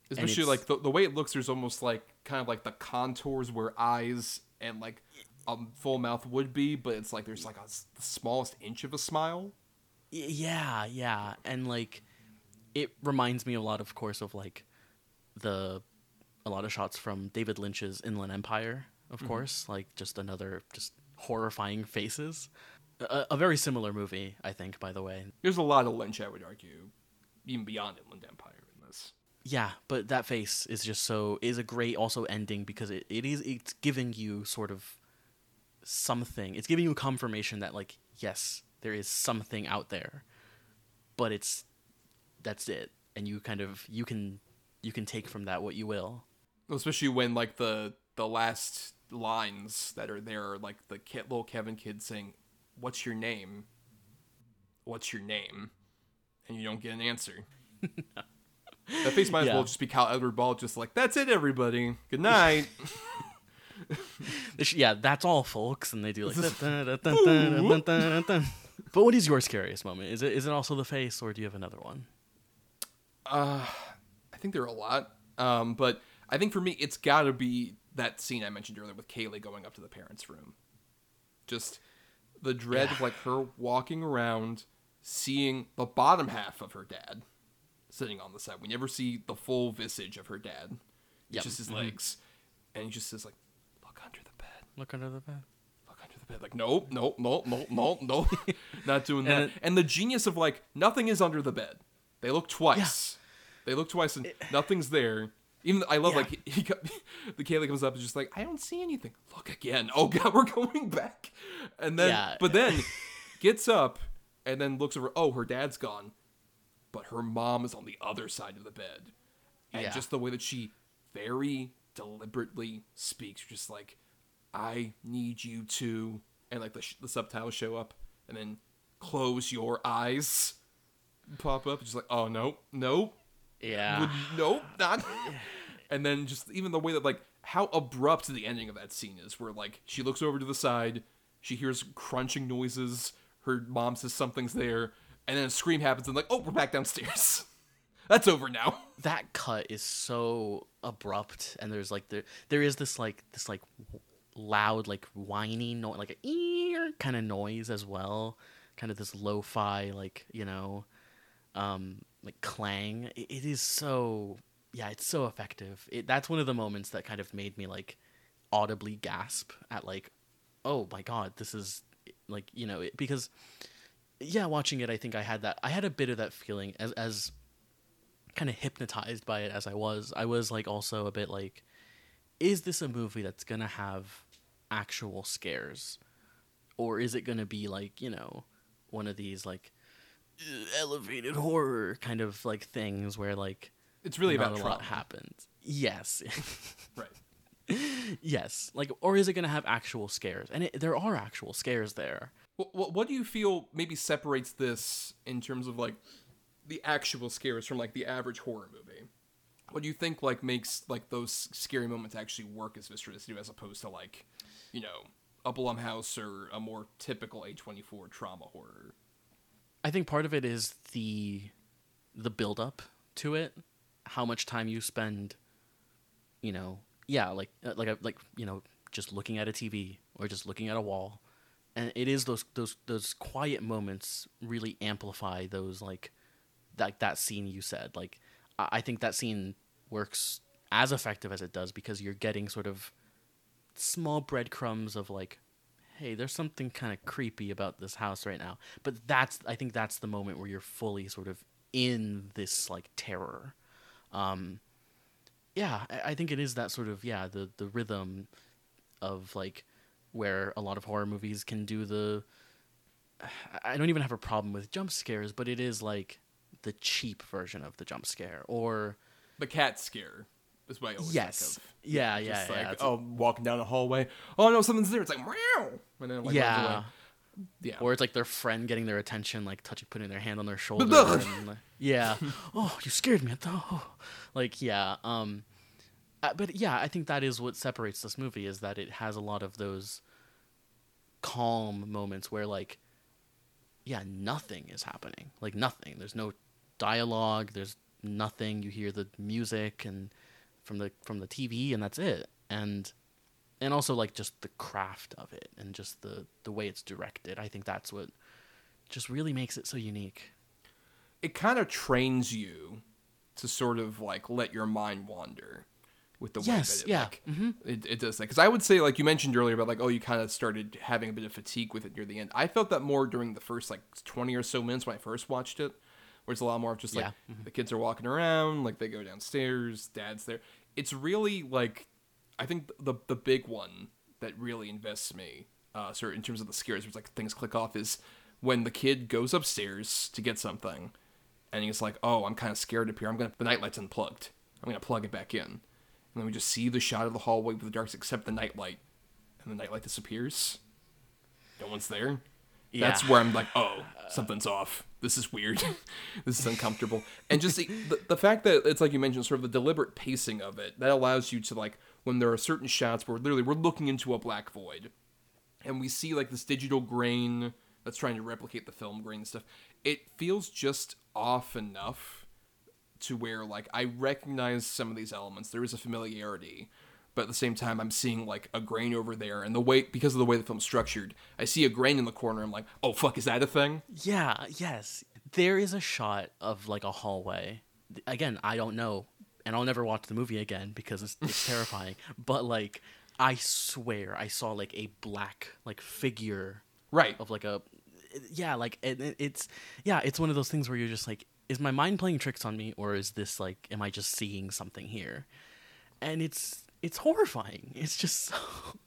Especially, like, the, the way it looks, there's almost, like, kind of, like, the contours where eyes and, like, a full mouth would be, but it's, like, there's, like, a, the smallest inch of a smile. Yeah, yeah. And, like, it reminds me a lot, of course, of, like, the... a lot of shots from David Lynch's Inland Empire. Of course, mm-hmm. like just another just horrifying faces. A, a very similar movie, I think, by the way. There's a lot of Lynch, I would argue, even beyond Inland Empire in this. Yeah, but that face is just so is a great also ending because it, it is it's giving you sort of something. It's giving you confirmation that like, yes, there is something out there. But it's that's it. And you kind of you can you can take from that what you will. Well, especially when like the the last lines that are there are like the Ke- little Kevin kid saying what's your name? What's your name? And you don't get an answer. No. That face might yeah. as well just be Kyle Edward Ball, just like, that's it, everybody. Good night. Yeah, that's all, folks. And they do like... But what is your scariest moment? Is it is it also the face, or do you have another one? Uh, I think there are a lot. Um, but I think for me, it's got to be that scene I mentioned earlier with Kaylee going up to the parents' room. Just the dread yeah. of like her walking around, seeing the bottom half of her dad sitting on the side. We never see the full visage of her dad. It's yep. just his legs. And he just says like, look under the bed. Look under the bed. Look under the bed. Like, nope, nope, nope, nope, nope, nope. Not doing and that. It, and the genius of like, nothing is under the bed. They look twice. Yeah. They look twice and it, nothing's there. Even I love yeah. like he, he the Kaylee comes up and just like, I don't see anything. Look again. Oh God, we're going back. And then, yeah. but then gets up and then looks over. Oh, her dad's gone. But her mom is on the other side of the bed. And yeah. just the way that she very deliberately speaks, just like, I need you to, and like the, the subtitles show up and then close your eyes pop up. Just like, oh, no, no. Yeah. Would, nope, not. And then just even the way that like how abrupt the ending of that scene is, where like she looks over to the side, she hears crunching noises, her mom says something's there, and then a scream happens and like, oh, we're back downstairs. That's over now. That cut is so abrupt, and there's like there there is this like this like loud like whining noise, like a ear kind of noise as well, kind of this lo-fi like, you know, um like clang. It, it is so yeah, it's so effective. It, that's one of the moments that kind of made me like audibly gasp at like, oh my God, this is like, you know, it, because. Yeah, watching it, I think I had that. I had a bit of that feeling, as as kind of hypnotized by it as I was. I was like also a bit like, is this a movie that's gonna have actual scares, or is it gonna be like, you know, one of these like elevated horror kind of like things where like it's really not about a trauma. Lot happens. Yes, right. Yes, like, or is it gonna have actual scares? And it, there are actual scares there. What what do you feel maybe separates this in terms of like the actual scares from like the average horror movie? What do you think like makes like those scary moments actually work as viscerally as opposed to like, you know, a Blumhouse or a more typical A twenty-four trauma horror? I think part of it is the the build up to it, how much time you spend, you know, yeah, like like a, like you know, just looking at a T V or just looking at a wall. And it is those those those quiet moments really amplify those like that that scene you said. Like I think that scene works as effective as it does because you're getting sort of small breadcrumbs of like, hey, there's something kind of creepy about this house right now. But that's I think that's the moment where you're fully sort of in this like terror. Um, yeah, I, I think it is that sort of yeah the the rhythm of like. Where a lot of horror movies can do the... I don't even have a problem with jump scares, but it is like the cheap version of the jump scare, or... The cat scare is what I always yes. think of. Yeah, yeah, Just yeah. Like, yeah. oh, a... walking down a hallway. Oh, no, something's there. It's like, meow! And then, like, yeah. Like, yeah. Or it's like their friend getting their attention, like touching, putting their hand on their shoulder. and, like, yeah. Oh, you scared me. Oh. Like, yeah. Um... Uh, but yeah, I think that is what separates this movie, is that it has a lot of those calm moments where like, yeah, nothing is happening. Like nothing. There's no dialogue. There's nothing. You hear the music and from the from the T V, and that's it. And and also like just the craft of it and just the the way it's directed. I think that's what just really makes it so unique. It kind of trains you to sort of like let your mind wander. With the yes, way that it, yeah. like, mm-hmm. it, it does that. Because I would say, like you mentioned earlier about like, oh, you kind of started having a bit of fatigue with it near the end. I felt that more during the first like twenty or so minutes when I first watched it, where it's a lot more of just like yeah. mm-hmm. the kids are walking around, like they go downstairs, dad's there. It's really like, I think the the big one that really invests me, uh, sort of in terms of the scares, which like things click off, is when the kid goes upstairs to get something, and he's like, oh, I'm kind of scared up here. I'm gonna the nightlight's unplugged. I'm gonna plug it back in. And then we just see the shot of the hallway with the darks except the nightlight. And the nightlight disappears. No one's there. Yeah. That's where I'm like, oh, something's off. This is weird. This is uncomfortable. And just the, the, the fact that it's, like you mentioned, sort of the deliberate pacing of it, that allows you to, like, when there are certain shots where literally we're looking into a black void and we see, like, this digital grain that's trying to replicate the film grain stuff, it feels just off enough to where, like, I recognize some of these elements. There is a familiarity. But at the same time, I'm seeing, like, a grain over there. And the way, because of the way the film's structured, I see a grain in the corner. I'm like, oh, fuck, is that a thing? Yeah, yes. There is a shot of, like, a hallway. Again, I don't know. And I'll never watch the movie again because it's, it's terrifying. But, like, I swear I saw, like, a black, like, figure. Right. Of, like, a... Yeah, like, it, it, it's... Yeah, it's one of those things where you're just like, is my mind playing tricks on me? Or is this, like, am I just seeing something here? And it's... It's horrifying. It's just so...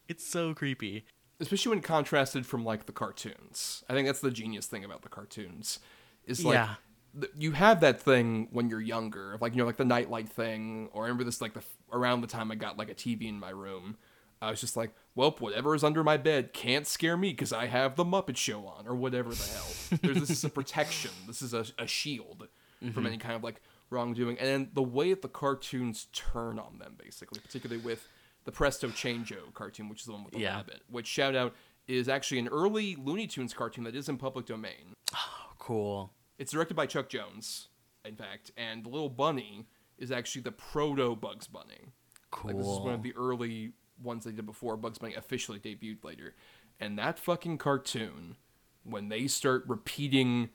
It's so creepy. Especially when contrasted from, like, the cartoons. I think that's the genius thing about the cartoons. Is, like, yeah. th- you have that thing when you're younger. Like, you know, like, the nightlight thing. Or I remember this, like, the around the time I got, like, a T V in my room. I was just like, welp, whatever is under my bed can't scare me because I have the Muppet Show on. Or whatever the hell. There's, this is a protection. This is a, a shield mm-hmm. from any kind of, like... wrongdoing. And then the way that the cartoons turn on them, basically, particularly with the Presto Chango cartoon, which is the one with the yeah. rabbit, which, shout out, is actually an early Looney Tunes cartoon that is in public domain. Oh, cool. It's directed by Chuck Jones, in fact, and the little bunny is actually the proto Bugs Bunny. Cool. Like, this is one of the early ones they did before Bugs Bunny officially debuted later. And that fucking cartoon, when they start repeating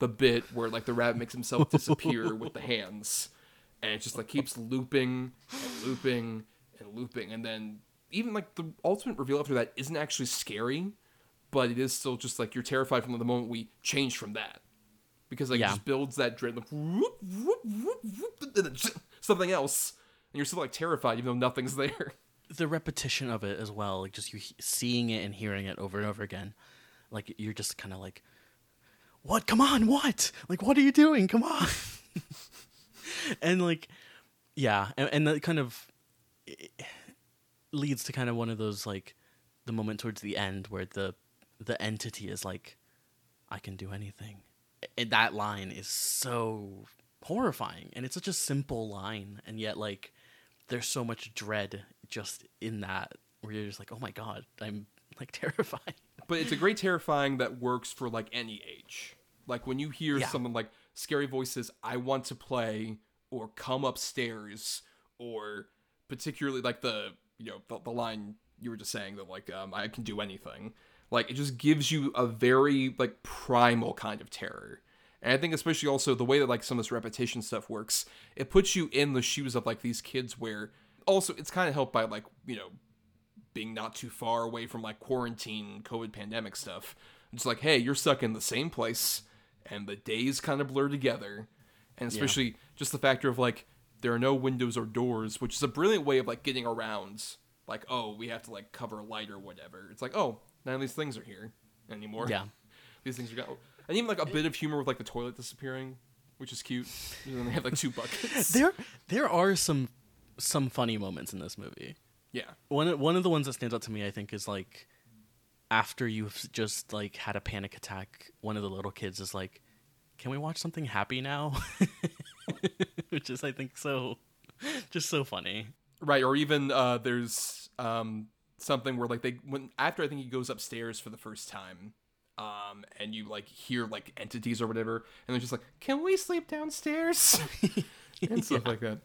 the bit where, like, the rabbit makes himself disappear with the hands, and it just, like, keeps looping and looping and looping, and then even, like, the ultimate reveal after that isn't actually scary, but it is still just, like, you're terrified from the moment we change from that, because, like, yeah. it just builds that dread, like, whoop, whoop, whoop, whoop, and then something else, and you're still, like, terrified even though nothing's there. The repetition of it as well, like, just you seeing it and hearing it over and over again, like, you're just kind of like, what? Come on, what? Like, what are you doing? Come on. And, like, yeah. And, and that kind of leads to kind of one of those, like, the moment towards the end where the the entity is like, I can do anything. And that line is so horrifying. And it's such a simple line. And yet, like, there's so much dread just in that where you're just like, oh, my God, I'm, like, terrified. But it's a great terrifying that works for, like, any age. Like, when you hear yeah. someone, like, scary voices, I want to play, or come upstairs, or particularly, like, the, you know, the, the line you were just saying that, like, um, I can do anything. Like, it just gives you a very, like, primal kind of terror. And I think especially also the way that, like, some of this repetition stuff works, it puts you in the shoes of, like, these kids where, also, it's kind of helped by, like, you know, being not too far away from, like, quarantine, COVID pandemic stuff. It's like, hey, you're stuck in the same place, and the days kind of blur together. And especially yeah. just the factor of, like, there are no windows or doors, which is a brilliant way of, like, getting around, like, oh, we have to, like, cover light or whatever. It's like, oh, none of these things are here anymore. Yeah. These things are gone. And even, like, a bit of humor with, like, the toilet disappearing, which is cute. And then they have, like, two buckets. There there are some some funny moments in this movie. Yeah. One, one of the ones that stands out to me, I think, is, like, after you've just, like, had a panic attack, one of the little kids is like, can we watch something happy now? Which is, I think, so, just so funny. Right, or even uh, there's um, something where, like, they, when after I think he goes upstairs for the first time, um, and you, like, hear, like, entities or whatever, and they're just like, can we sleep downstairs? And stuff like that.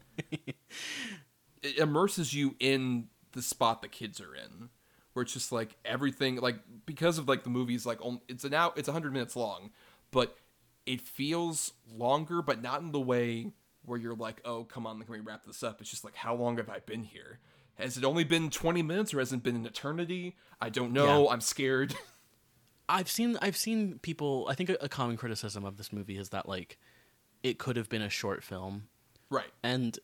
It immerses you in the spot the kids are in, where it's just like everything, like, because of, like, the movie's, like, it's an hour, it's one hundred minutes long, but it feels longer, but not in the way where you're like, oh, come on, can we wrap this up? It's just like, how long have I been here? Has it only been twenty minutes or hasn't been an eternity? I don't know. Yeah. I'm scared. I've seen I've seen people, I think a common criticism of this movie is that, like, it could have been a short film. Right. And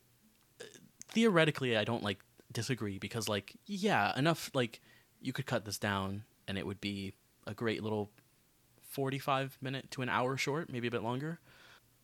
theoretically, I don't, like, disagree, because, like, yeah, enough, like, you could cut this down and it would be a great little forty-five minute to an hour short, maybe a bit longer.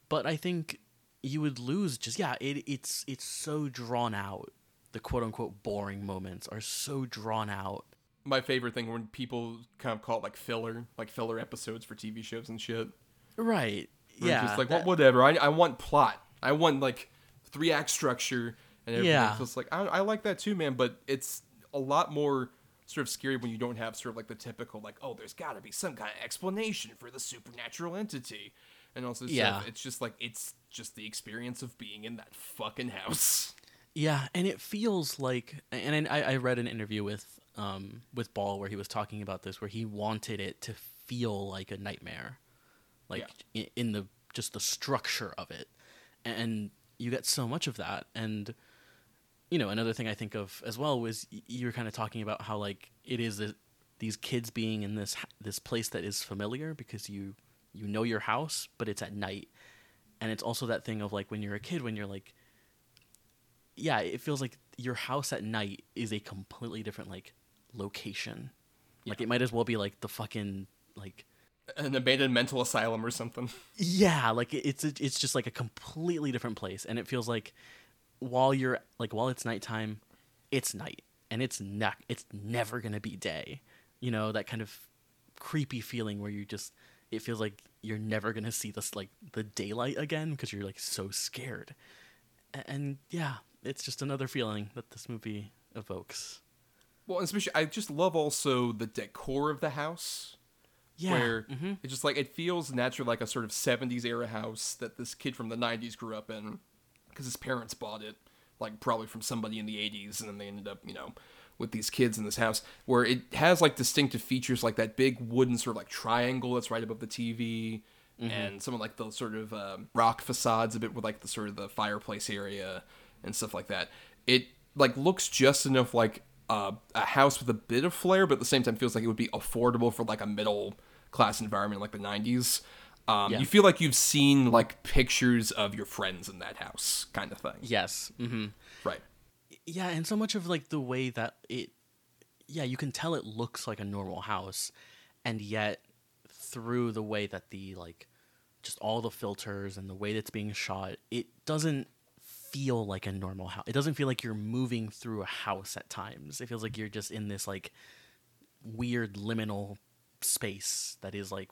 But I think you would lose just, yeah, it, it's it's so drawn out. The quote unquote boring moments are so drawn out. my favorite thing when people kind of call it like filler, like filler episodes for T V shows and shit. Right. We're yeah. Just like, well, that... whatever. I I want plot. I want like three act structure and everything. Yeah. So it's like I I like that too, man. But it's a lot more sort of scary when you don't have sort of like the typical like, oh, there's got to be some kind of explanation for the supernatural entity. And also, yeah. Stuff. It's just like, it's just the experience of being in that fucking house. Yeah, and it feels like, and I, I read an interview with um with Ball where he was talking about this, where he wanted it to feel like a nightmare, like yeah. in the just the structure of it, and you get so much of that. And you know, another thing I think of as well was you were kind of talking about how like it is the, these kids being in this this place that is familiar because you. You know your house, but it's at night. And it's also that thing of like when you're a kid, when you're like, yeah, it feels like your house at night is a completely different like location. Yeah. Like it might as well be like the fucking like an abandoned mental asylum or something. Yeah, like it's it's just like a completely different place. And it feels like while you're like while it's nighttime, it's night, and it's not it's never gonna be day. You know, that kind of creepy feeling where you just. It feels like you're never going to see this, like the daylight again because you're like so scared. And, and yeah, it's just another feeling that this movie evokes. Well, and especially I just love also the decor of the house. Yeah. Where mm-hmm. It's just like it feels natural, like a sort of seventies era house that this kid from the nineties grew up in because his parents bought it, like probably from somebody in the eighties. And then they ended up, you know, with these kids in this house, where it has like distinctive features, like that big wooden sort of like triangle that's right above the T V, mm-hmm. and some of like those sort of um, rock facades a bit with like the sort of the fireplace area and stuff like that. It like looks just enough like uh, a house with a bit of flair, but at the same time feels like it would be affordable for like a middle class environment, like the nineties. Um, yeah. You feel like you've seen like pictures of your friends in that house kind of thing. Yes. Mm-hmm. Right. Yeah, and so much of like the way that it, yeah, you can tell it looks like a normal house, and yet through the way that the like, just all the filters and the way that's being shot, it doesn't feel like a normal house. It doesn't feel like you're moving through a house at times. It feels like you're just in this like weird liminal space that is like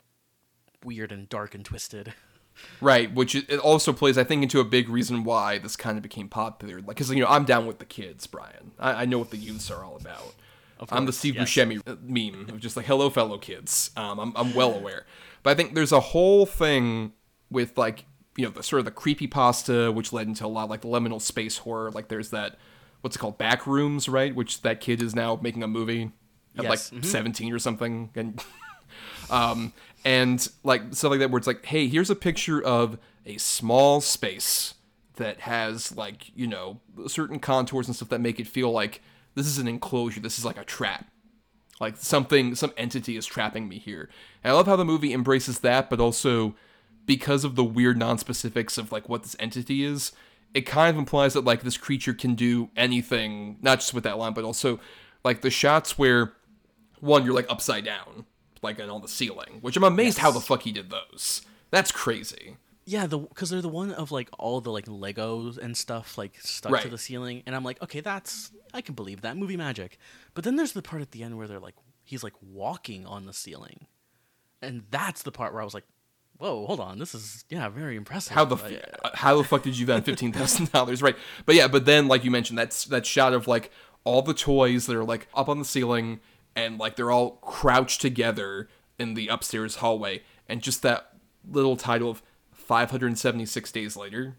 weird and dark and twisted. Right, which it also plays, I think, into a big reason why this kind of became popular. Like, because, you know, I'm down with the kids, Brian. I, I know what the youths are all about. Course, I'm the Steve yes. Buscemi meme of just like, hello, fellow kids. Um, I'm I'm well aware. But I think there's a whole thing with, like, you know, the sort of the creepypasta, which led into a lot of, like, the liminal space horror. Like, there's that, what's it called, Backrooms, right? Which that kid is now making a movie at, yes. like, mm-hmm. seventeen or something. And... Um, and like stuff like that where it's like, hey, here's a picture of a small space that has like, you know, certain contours and stuff that make it feel like this is an enclosure. This is like a trap, like something, some entity is trapping me here. And I love how the movie embraces that, but also because of the weird non-specifics of like what this entity is, it kind of implies that like this creature can do anything, not just with that line, but also like the shots where one, you're like upside down. Like on the ceiling, which I'm amazed yes. how the fuck he did those. That's crazy. Yeah, the because they're the one of like all the like Legos and stuff like stuck right. to the ceiling, and I'm like, okay, that's I can believe that movie magic. But then there's the part at the end where they're like, he's like walking on the ceiling, and that's the part where I was like, whoa, hold on, this is yeah, very impressive. How the I, uh, how the fuck did you spend fifteen thousand dollars, right? But yeah, but then like you mentioned, that's that shot of like all the toys that are like up on the ceiling. And, like, they're all crouched together in the upstairs hallway. And just that little title of five hundred seventy-six days later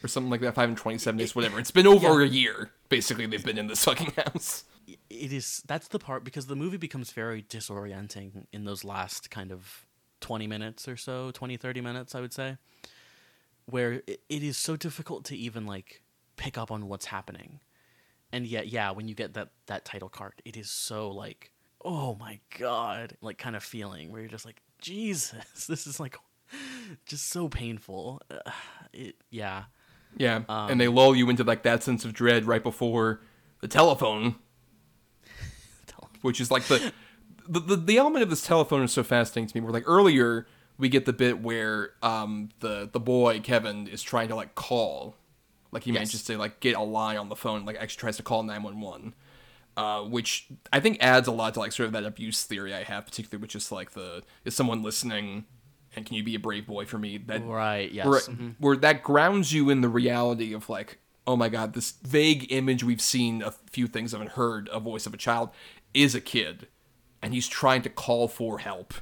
or something like that, five hundred twenty-seven days, whatever. It's been over yeah. a year, basically, they've been in this fucking house. It is, that's the part, because the movie becomes very disorienting in those last kind of twenty minutes or so, twenty, thirty minutes, I would say, where it is so difficult to even, like, pick up on what's happening. And yet, yeah, when you get that, that title card, it is so like, oh my God, like kind of feeling where you're just like, Jesus, this is like just so painful. Uh, it, yeah. Yeah. Um, and they lull you into like that sense of dread right before the telephone, telephone. Which is like the, the, the, the element of this telephone is so fascinating to me. We're like earlier we get the bit where um the, the boy, Kevin, is trying to like call. Like, he yes. manages to, like, get a lie on the phone, like, actually tries to call nine one one. uh, which I think adds a lot to like sort of that abuse theory I have, particularly with just like the, is someone listening and can you be a brave boy for me? That, right, yes. Where, mm-hmm. where that grounds you in the reality of like, oh my God, this vague image we've seen a few things of and heard, a voice of a child, is a kid. And he's trying to call for help.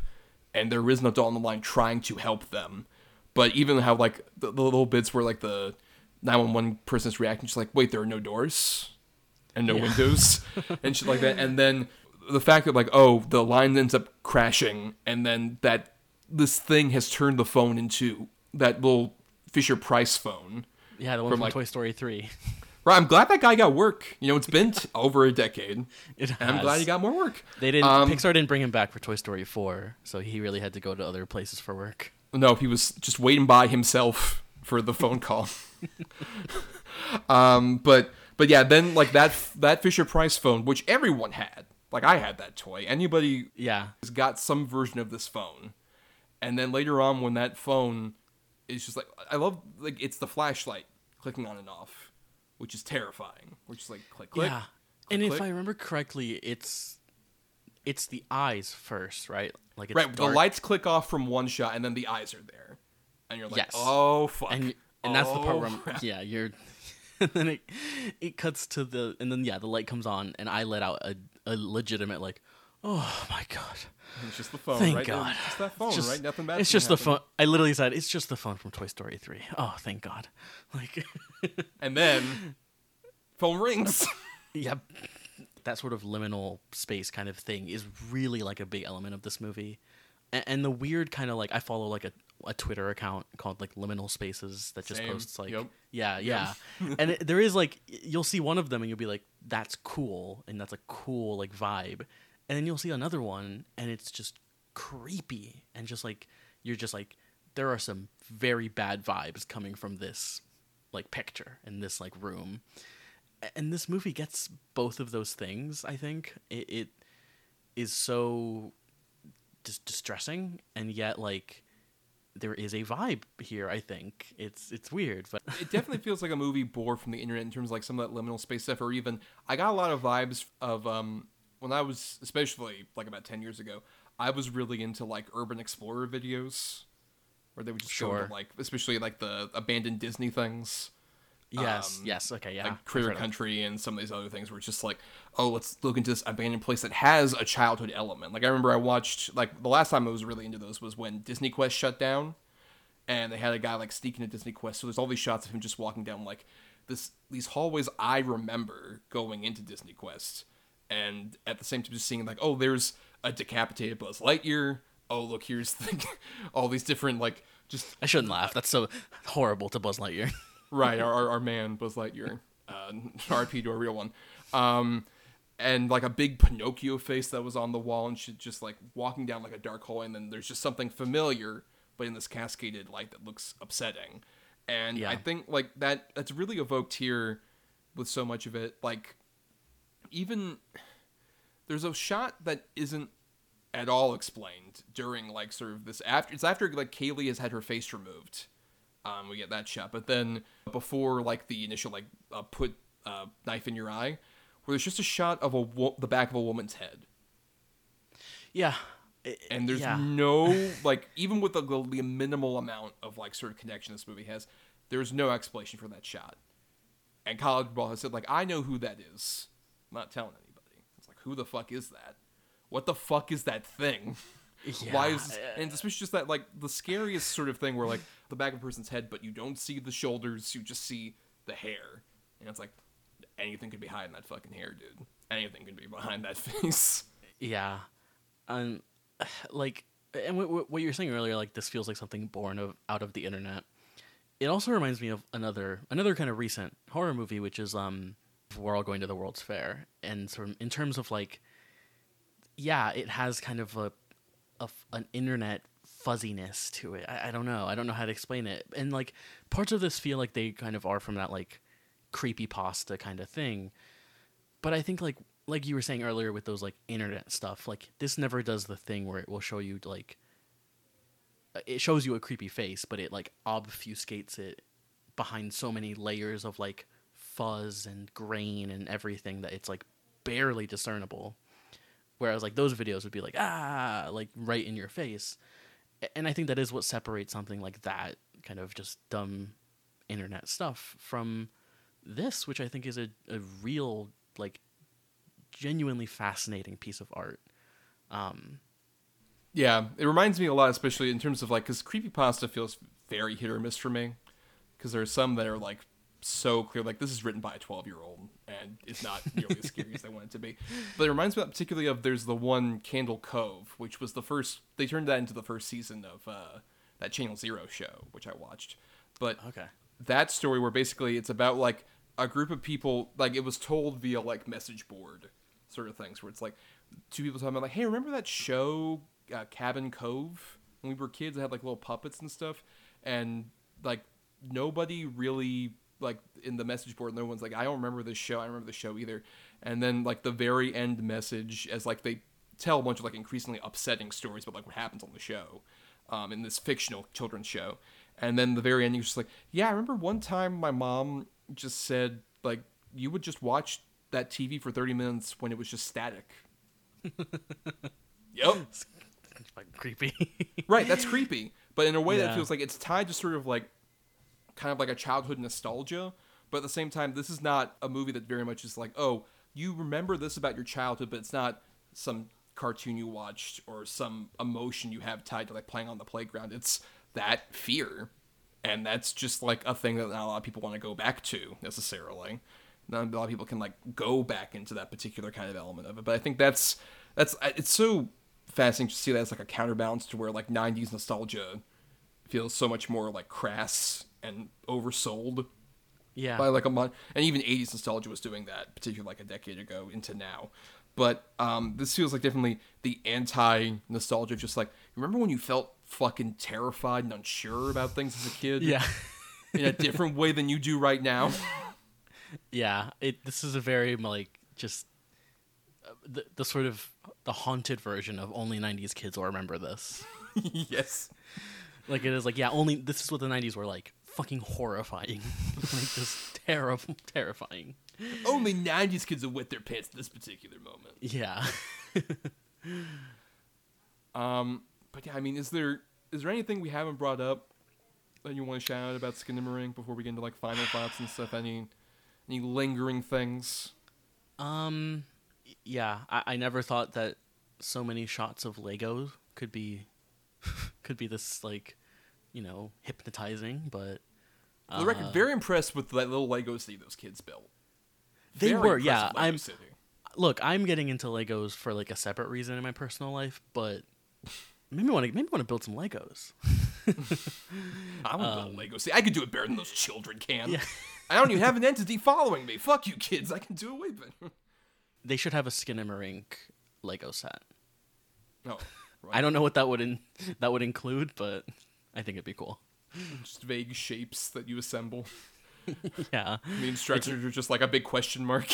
And there is an adult on the line trying to help them. But even how, like, the, the little bits where, like, the nine one one person's reacting, she's like, wait, there are no doors and no yeah. windows and shit like that. And then the fact that, like, oh, the line ends up crashing. And then that this thing has turned the phone into that little Fisher-Price phone. Yeah, the one from, from like, Toy Story three. Right, I'm glad that guy got work. You know, it's been t- over a decade. It has. And I'm glad he got more work. They didn't. Um, Pixar didn't bring him back for Toy Story four, so he really had to go to other places for work. No, he was just waiting by himself for the phone call. um, but but yeah, then like that that Fisher-Price phone, which everyone had. Like I had that toy. Anybody yeah. has got some version of this phone. And then later on, when that phone is just like, I love like it's the flashlight clicking on and off. Which is terrifying. Which is like click, click. Yeah, click, and click. If I remember correctly, it's it's the eyes first, right? Like it's right. Dark. The lights click off from one shot, and then the eyes are there, and you're like, yes. oh fuck, and, and oh, that's the part where I'm, yeah, you're. And then it it cuts to the, and then yeah, the light comes on, and I let out a, a legitimate like, oh my God. It's just the phone, thank right? God. It's just that phone, just, right? Nothing bad. It's just happen. The phone. I literally said, it's just the phone from Toy Story three. Oh, thank God. Like, and then, phone rings. Yep. That sort of liminal space kind of thing is really like a big element of this movie. And, and the weird kind of like, I follow like a, a Twitter account called like Liminal Spaces that just Same. Posts like, yep. yeah, yeah. Yep. And it, there is like, you'll see one of them and you'll be like, that's cool. And that's a cool like vibe. And then you'll see another one, and it's just creepy. And just like, you're just like, there are some very bad vibes coming from this, like, picture and this, like, room. And this movie gets both of those things, I think. It, it is so dis- distressing, and yet, like, there is a vibe here, I think. It's it's weird, but it definitely feels like a movie borrowed from the internet in terms of, like, some of that liminal space stuff, or even, I got a lot of vibes of, um, when I was, especially like about ten years ago, I was really into like urban explorer videos where they would just sure. show them, like, especially like the abandoned Disney things. Yes. Um, yes. Okay. Yeah. Like Critter Country and some of these other things where it's just like, oh, let's look into this abandoned place that has a childhood element. Like I remember I watched, like the last time I was really into those was when Disney Quest shut down and they had a guy like sneaking to Disney Quest. So there's all these shots of him just walking down like this, these hallways I remember going into Disney Quest. And at the same time, just seeing like, oh, there's a decapitated Buzz Lightyear. Oh, look, here's the, all these different like just. I shouldn't laugh. That's so horrible to Buzz Lightyear. Right, our, our our man Buzz Lightyear, uh, R P to a real one, um, and like a big Pinocchio face that was on the wall, and she just like walking down like a dark hole, and then there's just something familiar, but in this cascaded light that looks upsetting. And yeah. I think like that that's really evoked here with so much of it, like. Even there's a shot that isn't at all explained during like sort of this after it's after like Kaylee has had her face removed. Um, we get that shot, but then before like the initial like uh, put uh, knife in your eye, where there's just a shot of a wo- the back of a woman's head. Yeah, it, and there's yeah. no like even with the, the minimal amount of like sort of connection this movie has, there's no explanation for that shot. And Kyle Edward Ball has said like I know who that is. Not telling anybody. It's like, who the fuck is that? What the fuck is that thing? Yeah. Why is this? And it's especially just that, like, the scariest sort of thing where, like, the back of a person's head, but you don't see the shoulders, you just see the hair. And it's like, anything could be hiding that fucking hair, dude. Anything could be behind that face. Yeah. Um, like, and w- w- what you were saying earlier, like, this feels like something born of out of the internet. It also reminds me of another another kind of recent horror movie, which is, um... We're All Going to the World's Fair, and sort of in terms of like, yeah, it has kind of a, a an internet fuzziness to it. I, I don't know. I don't know how to explain it. And like parts of this feel like they kind of are from that like creepypasta kind of thing. But I think like like you were saying earlier with those like internet stuff, like this never does the thing where it will show you like it shows you a creepy face, but it like obfuscates it behind so many layers of like fuzz and grain and everything that it's like barely discernible. Whereas like those videos would be like, ah, like right in your face. And I think that is what separates something like that kind of just dumb internet stuff from this, which I think is a, a real, like genuinely fascinating piece of art. Um, yeah, it reminds me a lot, especially in terms of like, cause creepypasta feels very hit or miss for me. Cause there are some that are like so clear, like this is written by a twelve year old and it's not nearly as scary as they want it to be. But it reminds me particularly of, there's the one Candle Cove, which was the first, they turned that into the first season of uh, that Channel Zero show, which I watched. But okay. That story where basically it's about like a group of people, like it was told via like message board sort of things where it's like two people talking about like, hey, remember that show uh, Cabin Cove? When we were kids, they had like little puppets and stuff. And like nobody really, like in the message board, no one's like, I don't remember this show. I don't remember the show either. And then like the very end message as like they tell a bunch of like increasingly upsetting stories about like what happens on the show, um, in this fictional children's show. And then the very end, you're just like, yeah, I remember one time my mom just said, like, you would just watch that T V for thirty minutes when it was just static. Yep. It's fucking creepy. Right, that's creepy. But in a way yeah. that feels like it's tied to sort of like, kind of like a childhood nostalgia. But at the same time, this is not a movie that very much is like, oh, you remember this about your childhood, but it's not some cartoon you watched or some emotion you have tied to like playing on the playground. It's that fear, and that's just like a thing that not a lot of people want to go back to necessarily. Not a lot of people can like go back into that particular kind of element of it, but I think that's that's it's so fascinating to see that as like a counterbalance to where like nineties nostalgia feels so much more like crass and oversold, yeah, by like a month, and even eighties nostalgia was doing that, particularly like a decade ago into now. But um, this feels like definitely the anti-nostalgia of just like, remember when you felt fucking terrified and unsure about things as a kid? Yeah. In a different way than you do right now. Yeah. It, this is a very, like, just uh, the, the sort of the haunted version of only nineties kids will remember this. Yes. Like, it is like, yeah, only, this is what the nineties were like. Fucking horrifying. Like, just terrible, terrifying. Only nineties kids will wet their pants at this particular moment. Yeah. um, but yeah, I mean, is there is there anything we haven't brought up that you want to shout out about Skinamarink before we get into like final thoughts and stuff? Any any lingering things? Um, yeah, I, I never thought that so many shots of Legos could be could be this like, you know, hypnotizing, but for the record, very impressed with that little Lego city those kids built. They very were, yeah. I'm city. Look, I'm getting into Legos for like a separate reason in my personal life, but maybe want to maybe want to build some Legos. I want to um, build a Lego city. I could do it better than those children can. Yeah. I don't even have an entity following me. Fuck you, kids. I can do it way better. They should have a Skinamarink Lego set. Oh, right. I don't know what that would in, that would include, but I think it'd be cool. Just vague shapes that you assemble. Yeah. The instructions are just like a big question mark.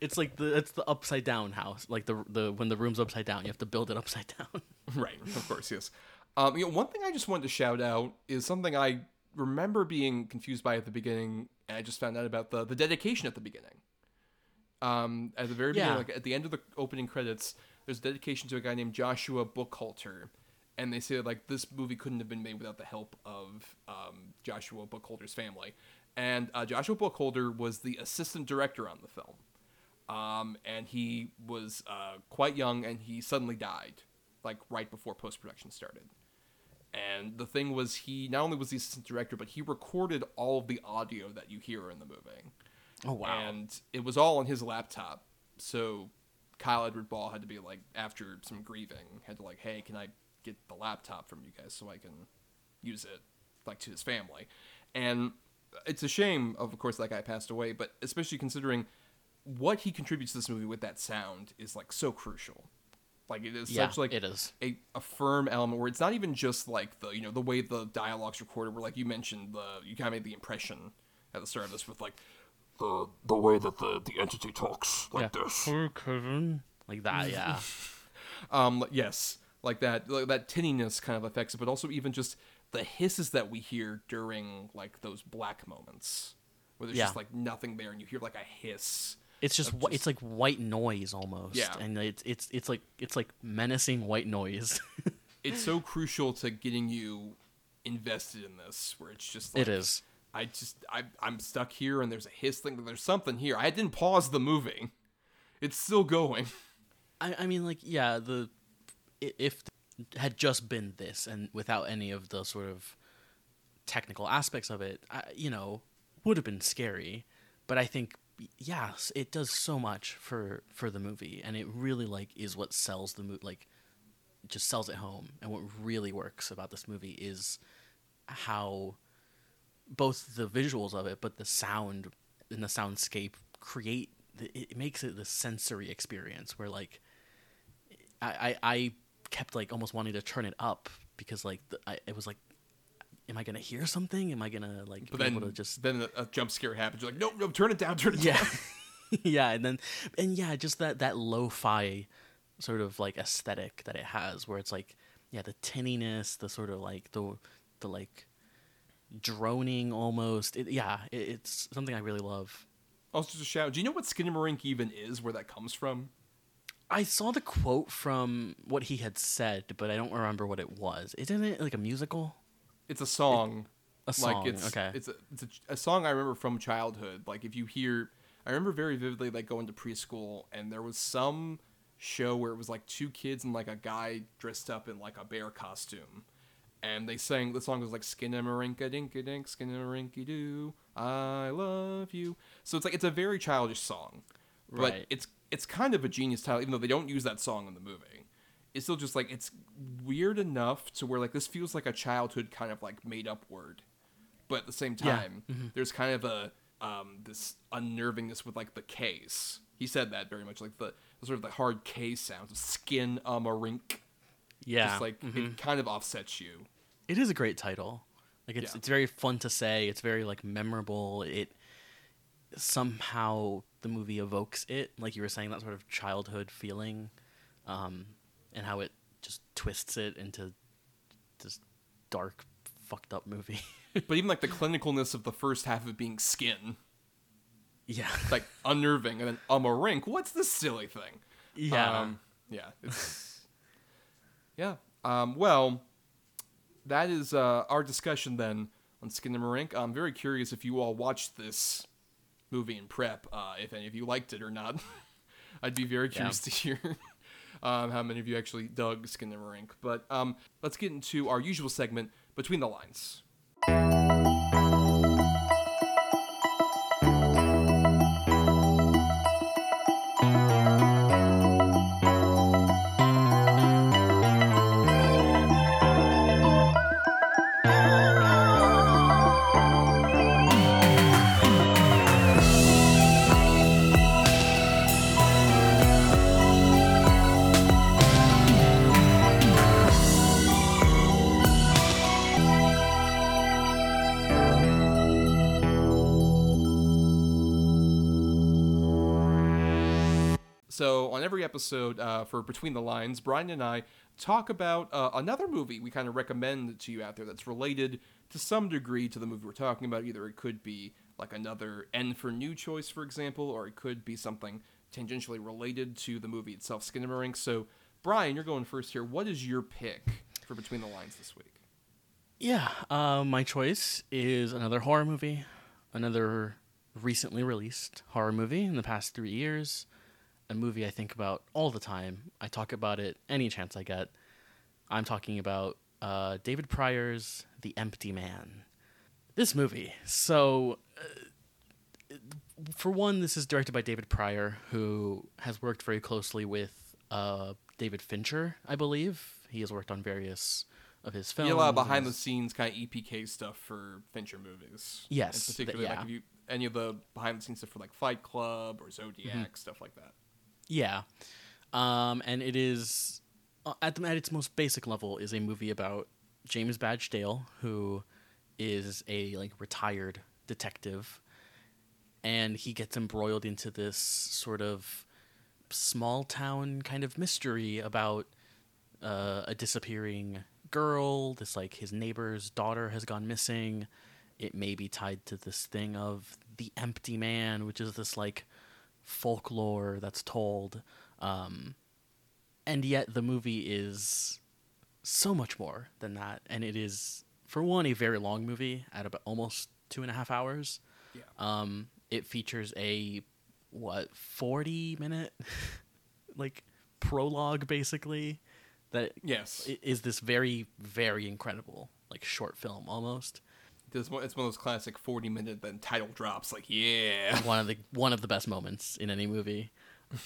It's like the it's the upside down house. Like the the when the room's upside down, you have to build it upside down. Right. Of course. Yes. Um. You know, one thing I just wanted to shout out is something I remember being confused by at the beginning, and I just found out about the the dedication at the beginning. Um. At the very beginning, yeah. Like at the end of the opening credits, there's a dedication to a guy named Joshua Buchholter. And they say, like, this movie couldn't have been made without the help of um, Joshua Buchholter's family. And uh, Joshua Buchholter was the assistant director on the film. Um, and he was uh, quite young, and he suddenly died, like, right before post-production started. And the thing was, he not only was the assistant director, but he recorded all of the audio that you hear in the movie. Oh, wow. And it was all on his laptop. So Kyle Edward Ball had to be, like, after some grieving, had to, like, hey, can I get the laptop from you guys so I can use it like to his family. And it's a shame of course that guy passed away, but especially considering what he contributes to this movie with that sound is like so crucial. Like it is yeah, such like it is. A, a firm element where it's not even just like the, you know, the way the dialogue's recorded where like you mentioned the, you kind of made the impression at the start of this with like the, the way that the, the entity talks like yeah. this. Like that. Yeah. um, yes. Like that, like that tinniness kind of affects it, but also even just the hisses that we hear during like those black moments where there's yeah. just like nothing there and you hear like a hiss. it's just, just it's like white noise almost. Yeah. And it's it's it's like it's like menacing white noise. It's so crucial to getting you invested in this, where it's just like, it is. I just I I'm stuck here, and there's a hissing, there's something here. I didn't pause the movie. It's still going. I, I mean, like, yeah, the if it had just been this, and without any of the sort of technical aspects of it, I, you know, would have been scary. But I think, yeah, it does so much for, for the movie, and it really, like, is what sells the movie, like, just sells it home. And what really works about this movie is how both the visuals of it, but the sound and the soundscape create, it makes it the sensory experience where, like, I, I, I kept, like, almost wanting to turn it up because, like, the, I, it was like, am I going to hear something? Am I going to, like, but be then, able to just... Then a jump scare happens. You're like, nope, nope, turn it down, turn it yeah. down. Yeah, and then... And, yeah, just that, that lo-fi sort of, like, aesthetic that it has where it's, like, yeah, the tinniness, the sort of, like, the, the like, droning almost. It, yeah, it, it's something I really love. Also, just a shout, do you know what Skinamarink even is, where that comes from? I saw the quote from what he had said, but I don't remember what it was. Isn't it, like, a musical? It's a song. It, a song, like it's, okay. It's, a, it's a, a song I remember from childhood. Like, if you hear... I remember very vividly, like, going to preschool, and there was some show where it was, like, two kids and, like, a guy dressed up in, like, a bear costume. And they sang... The song was, like, Skinnamarink-a-dink-a-dink, Skinnamarink-a-doo, I love you. So it's, like, it's a very childish song. But right. it's it's kind of a genius title, even though they don't use that song in the movie. It's still just, like, it's weird enough to where, like, this feels like a childhood kind of, like, made-up word. But at the same time, yeah. mm-hmm. there's kind of a um, this unnervingness with, like, the K's. He said that very much, like, the, the sort of the hard K sounds of Skinamarink. Yeah. Just, like, mm-hmm. it kind of offsets you. It is a great title. Like, it's yeah. it's very fun to say. It's very, like, memorable. It somehow, the movie evokes it. Like you were saying, that sort of childhood feeling. Um... And how it just twists it into this dark, fucked up movie. But even like the clinicalness of the first half of being skin. Yeah. Like unnerving. And then um, a rink. What's this silly thing? Yeah. Um, yeah. It's, yeah. Um, well, that is uh, our discussion then on Skinamarink. I'm very curious if you all watched this movie in prep. Uh, if any of you liked it or not. I'd be very curious yeah. to hear. Um, how many of you actually dug Skinamarink? But um, let's get into our usual segment, Between the Lines. So on every episode uh, for Between the Lines, Brian and I talk about uh, another movie we kind of recommend to you out there that's related to some degree to the movie we're talking about. Either it could be like another N for New choice, for example, or it could be something tangentially related to the movie itself, Skinamarink. So Brian, you're going first here. What is your pick for Between the Lines this week? Yeah, uh, my choice is another horror movie, another recently released horror movie in the past three years. A movie I think about all the time. I talk about it any chance I get. I'm talking about uh, David Pryor's The Empty Man. This movie. So, uh, for one, this is directed by David Pryor, who has worked very closely with uh, David Fincher, I believe. He has worked on various of his films. Yeah, a lot of behind-the-scenes kind of E P K stuff for Fincher movies. Yes. And particularly, the, yeah. like, if you, any of the behind-the-scenes stuff for, like, Fight Club or Zodiac, mm-hmm. stuff like that. Yeah, um, and it is, at the at its most basic level, is a movie about James Badge Dale, who is a like retired detective, and he gets embroiled into this sort of small town kind of mystery about uh, a disappearing girl. This like his neighbor's daughter has gone missing. It may be tied to this thing of the empty man, which is this like folklore that's told, um, and yet the movie is so much more than that. And it is, for one, a very long movie at about almost two and a half hours. Yeah. Um, it features a what forty minute like prologue, basically. That yes, is this very, very incredible like short film almost. It's one of those classic forty minute then title drops. Like yeah, one of the one of the best moments in any movie.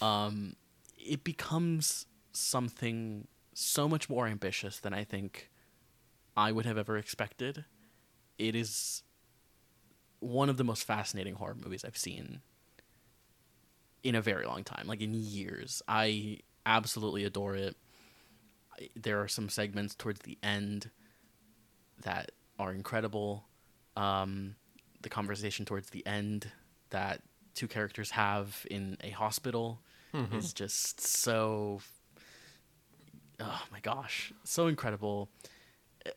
Um, it becomes something so much more ambitious than I think I would have ever expected. It is one of the most fascinating horror movies I've seen in a very long time, like in years. I absolutely adore it. There are some segments towards the end that are incredible. Um, the conversation towards the end that two characters have in a hospital mm-hmm. is just so, oh my gosh, so incredible.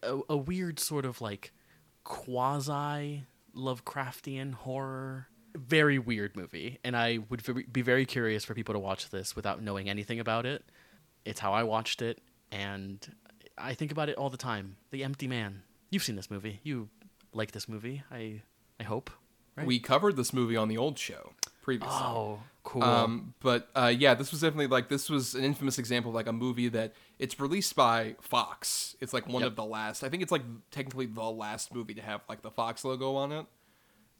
A, a weird sort of like quasi Lovecraftian horror. Very weird movie. And I would v- be very curious for people to watch this without knowing anything about it. It's how I watched it. And I think about it all the time. The Empty Man. You've seen this movie. You like this movie, I I hope. Right? We covered this movie on the old show previously. Oh, cool. Um, but uh, yeah, this was definitely like, this was an infamous example of like a movie that it's released by Fox. It's like one yep. of the last, I think it's like technically the last movie to have like the Fox logo on it.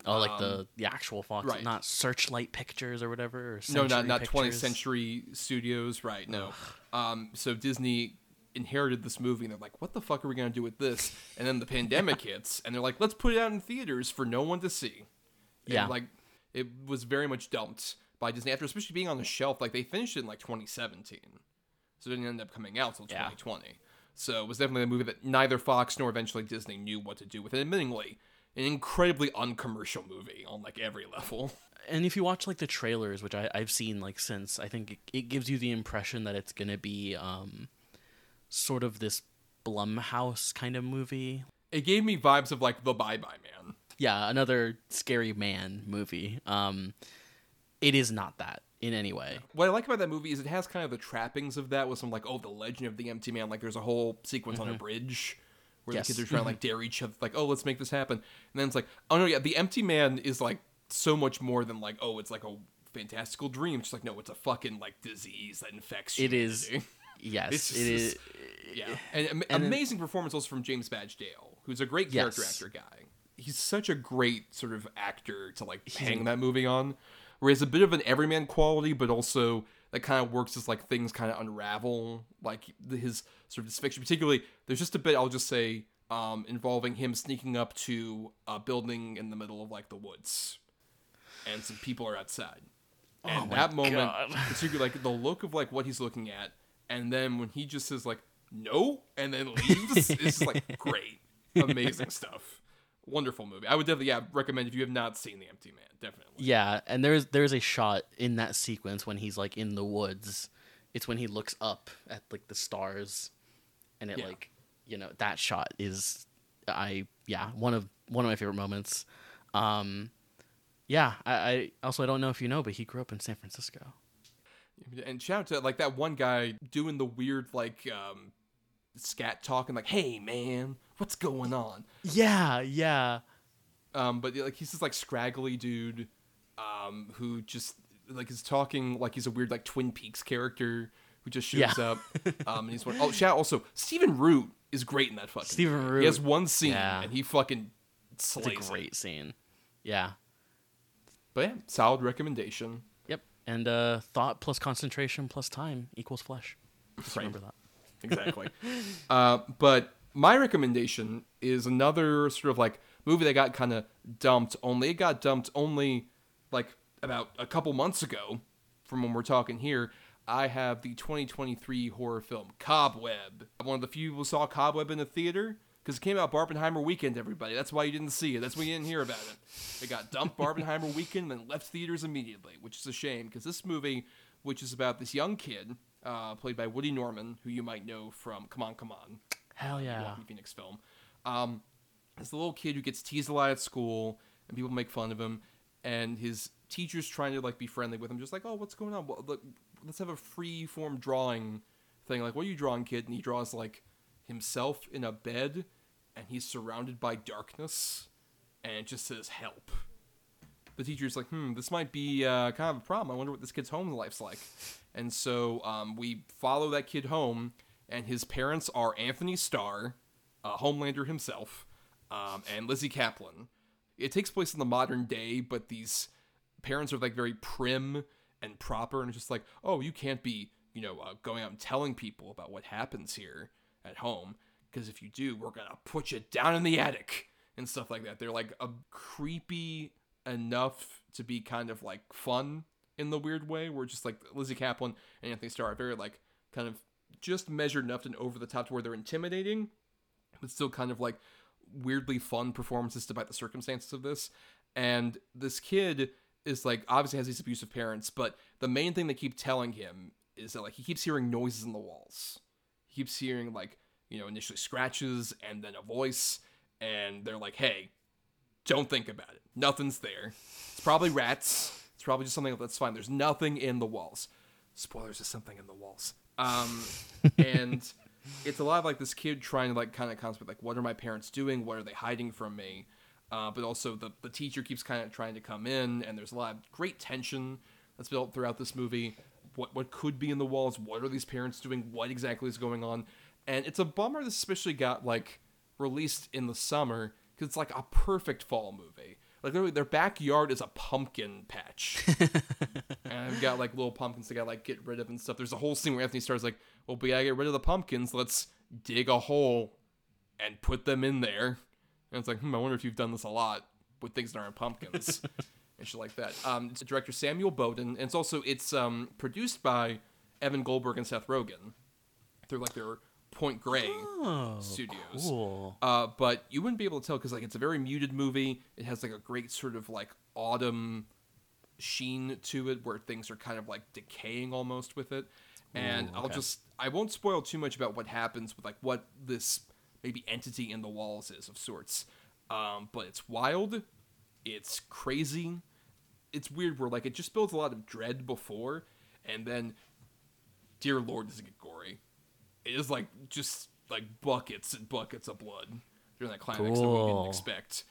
Oh, um, like the, the actual Fox, right. Not Searchlight Pictures or whatever? Or no, not, not twentieth Century Studios, right, no. Um, so Disney inherited this movie, and they're like, what the fuck are we going to do with this? And then the pandemic hits, and they're like, let's put it out in theaters for no one to see. And yeah. Like, it was very much dumped by Disney, after especially being on the shelf. Like, they finished it in, like, twenty seventeen. So it didn't end up coming out until yeah. twenty twenty. So it was definitely a movie that neither Fox nor eventually Disney knew what to do with it, admittingly. An incredibly uncommercial movie on, like, every level. And if you watch, like, the trailers, which I, I've seen, like, since, I think it, it gives you the impression that it's going to be um, sort of this Blumhouse kind of movie. It gave me vibes of, like, The Bye-Bye Man. Yeah, another scary man movie. Um, it is not that in any way. What I like about that movie is it has kind of the trappings of that with some, like, oh, the legend of the Empty Man. Like, there's a whole sequence mm-hmm. on a bridge where yes. the kids are trying to, like, dare each other, like, oh, let's make this happen. And then it's like, oh, no, yeah, The Empty Man is, like, so much more than, like, oh, it's, like, a fantastical dream. It's just like, no, it's a fucking, like, disease that infects you. It is, yes. It's just, it is. Yeah. And, and amazing then, performance also from James Badge Dale, who's a great character yes. actor guy. He's such a great sort of actor to, like, hang that movie on, where he has a bit of an everyman quality, but also that kind of works as, like, things kind of unravel, like, his sort of dysfunction. Particularly, there's just a bit, I'll just say, um, involving him sneaking up to a building in the middle of, like, the woods. And some people are outside. And oh that moment, God. Particularly, like, the look of, like, what he's looking at, and then when he just says, like, no, and then leaves, it's just, like, great. Amazing stuff. Wonderful movie. I would definitely yeah, recommend if you have not seen The Empty Man, definitely. Yeah, and there's there's a shot in that sequence when he's like in the woods. It's when he looks up at like the stars and it yeah. like, you know, that shot is I yeah, one of one of my favorite moments. Um yeah, I, I also I don't know if you know, but he grew up in San Francisco. And shout out to like that one guy doing the weird like um scat talking like, hey man, what's going on? Yeah, yeah. Um, but like he's this like scraggly dude, um, who just like is talking like he's a weird like Twin Peaks character who just shows yeah. up. Um, and he's one. Oh, shout also Stephen Root is great in that fucking. Stephen Root. He has one scene yeah. and he fucking slays. It's a great it. Scene. Yeah. But yeah, solid recommendation. Yep. And uh, thought plus concentration plus time equals flesh. Just right. remember that. Exactly. uh, but. My recommendation is another sort of like movie that got kind of dumped, only it got dumped only like about a couple months ago from when we're talking here. I have the twenty twenty-three horror film Cobweb. I'm one of the few people who saw Cobweb in the theater because it came out Barbenheimer weekend, everybody. That's why you didn't see it. That's why you didn't hear about it. It got dumped Barbenheimer weekend and then left theaters immediately, which is a shame because this movie, which is about this young kid uh, played by Woody Norman, who you might know from Come On, Come On. Hell yeah. Walking Phoenix film. Um, it's the little kid who gets teased a lot at school, and people make fun of him, and his teachers trying to like be friendly with him, just like, oh, what's going on? Well, let's have a free form drawing thing. Like, what are you drawing, kid? And he draws like himself in a bed, and he's surrounded by darkness, and it just says help. The teacher's like, hmm, this might be uh, kind of a problem. I wonder what this kid's home life's like. And so um, we follow that kid home, and his parents are Anthony Starr, uh, Homelander himself, um, and Lizzy Caplan. It takes place in the modern day, but these parents are like very prim and proper, and it's just like, oh, you can't be, you know, uh, going out and telling people about what happens here at home, because if you do, we're gonna put you down in the attic and stuff like that. They're like a creepy enough to be kind of like fun in the weird way. We're just like Lizzy Caplan and Anthony Starr are very like kind of just measured enough and over the top to where they're intimidating, but still kind of like weirdly fun performances despite the circumstances of this. And this kid is like obviously has these abusive parents, but the main thing they keep telling him is that like he keeps hearing noises in the walls. He keeps hearing like, you know, initially scratches and then a voice, and they're like, hey, don't think about it. Nothing's there. It's probably rats. It's probably just something that's fine. There's nothing in the walls. Spoilers, there's something in the walls. Um, and it's a lot of like this kid trying to like kind of contemplate like, what are my parents doing? What are they hiding from me? Uh, but also the, the teacher keeps kind of trying to come in, and there's a lot of great tension that's built throughout this movie. What, what could be in the walls? What are these parents doing? What exactly is going on? And it's a bummer this especially got like released in the summer, because it's like a perfect fall movie. Like literally their backyard is a pumpkin patch. And I've got like little pumpkins they gotta like get rid of and stuff. There's a whole scene where Anthony Starr's like, well, we gotta get rid of the pumpkins. Let's dig a hole and put them in there. And it's like, hmm, I wonder if you've done this a lot with things that aren't pumpkins and shit like that. Um, it's director Samuel Bodin, and it's also it's um, produced by Evan Goldberg and Seth Rogen. They're like their Point Grey oh, studios. Cool. Uh, but you wouldn't be able to tell, because like it's a very muted movie. It has like a great sort of like autumn sheen to it, where things are kind of like decaying almost with it. And Ooh, okay. I'll just I won't spoil too much about what happens with like what this maybe entity in the walls is of sorts. Um, but it's wild. It's crazy. It's weird where like it just builds a lot of dread before, and then dear Lord, does it get gory. It is like just like buckets and buckets of blood during that climax cool. that we didn't expect.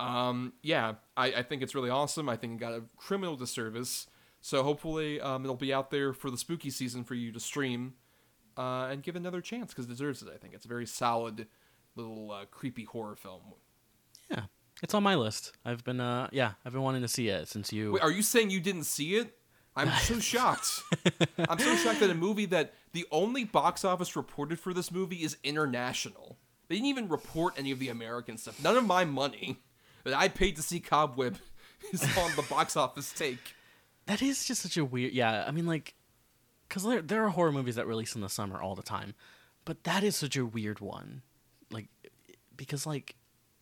Um, yeah, I, I think it's really awesome. I think it got a criminal disservice. So hopefully um, it'll be out there for the spooky season for you to stream uh, and give another chance, because it deserves it, I think. It's a very solid little uh, creepy horror film. Yeah, it's on my list. I've been, uh, yeah, I've been wanting to see it since you... Wait, are you saying you didn't see it? I'm so shocked. I'm so shocked that a movie that the only box office reported for this movie is international. They didn't even report any of the American stuff. None of my money that I paid to see Cobweb is on the box office take. That is just such a weird... Yeah, I mean, like... Because there, there are horror movies that release in the summer all the time. But that is such a weird one. Like, because, like...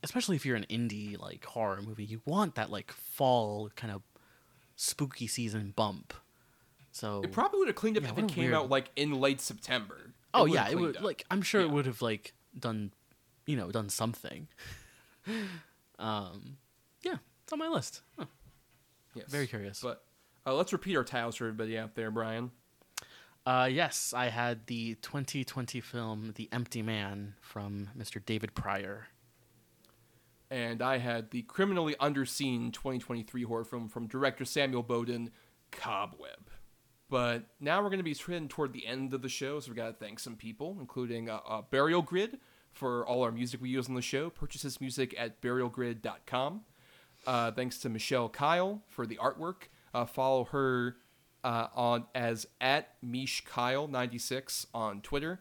Especially if you're an indie, like, horror movie, you want that, like, fall kind of spooky season bump. So it probably would have cleaned up yeah, if it came weird... out like in late September. It oh yeah, it would up. Like I'm sure yeah. it would have like done, you know, done something. um, yeah, it's on my list. Huh. Yes, very curious. But uh, let's repeat our titles for everybody out there, Brian. Uh, yes, I had the twenty twenty film The Empty Man from Mister David Pryor. And I had the criminally underseen twenty twenty-three horror film from director Samuel Bodin, Cobweb. But now we're going to be heading toward the end of the show, so we got to thank some people, including uh, uh, Burial Grid for all our music we use on the show. Purchase his music at burial grid dot com. Uh, thanks to Michelle Kyle for the artwork. Uh, follow her uh, on as at Mish Kyle ninety-six on Twitter.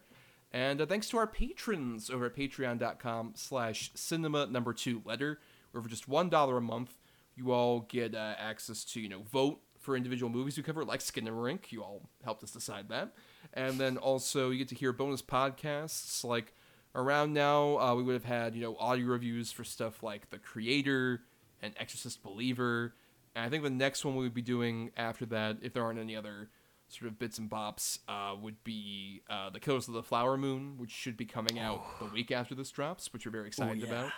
And uh, thanks to our patrons over at patreon.com slash cinema number two letter, where for just one dollar a month, you all get uh, access to, you know, vote for individual movies we cover, like Skinamarink. You all helped us decide that. And then also you get to hear bonus podcasts. Like around now, uh, we would have had, you know, audio reviews for stuff like The Creator and Exorcist Believer. And I think the next one we would be doing after that, if there aren't any other sort of bits and bops, uh, would be uh, The Killers of the Flower Moon, which should be coming out oh. the week after this drops, which we're very excited Ooh, yeah. about.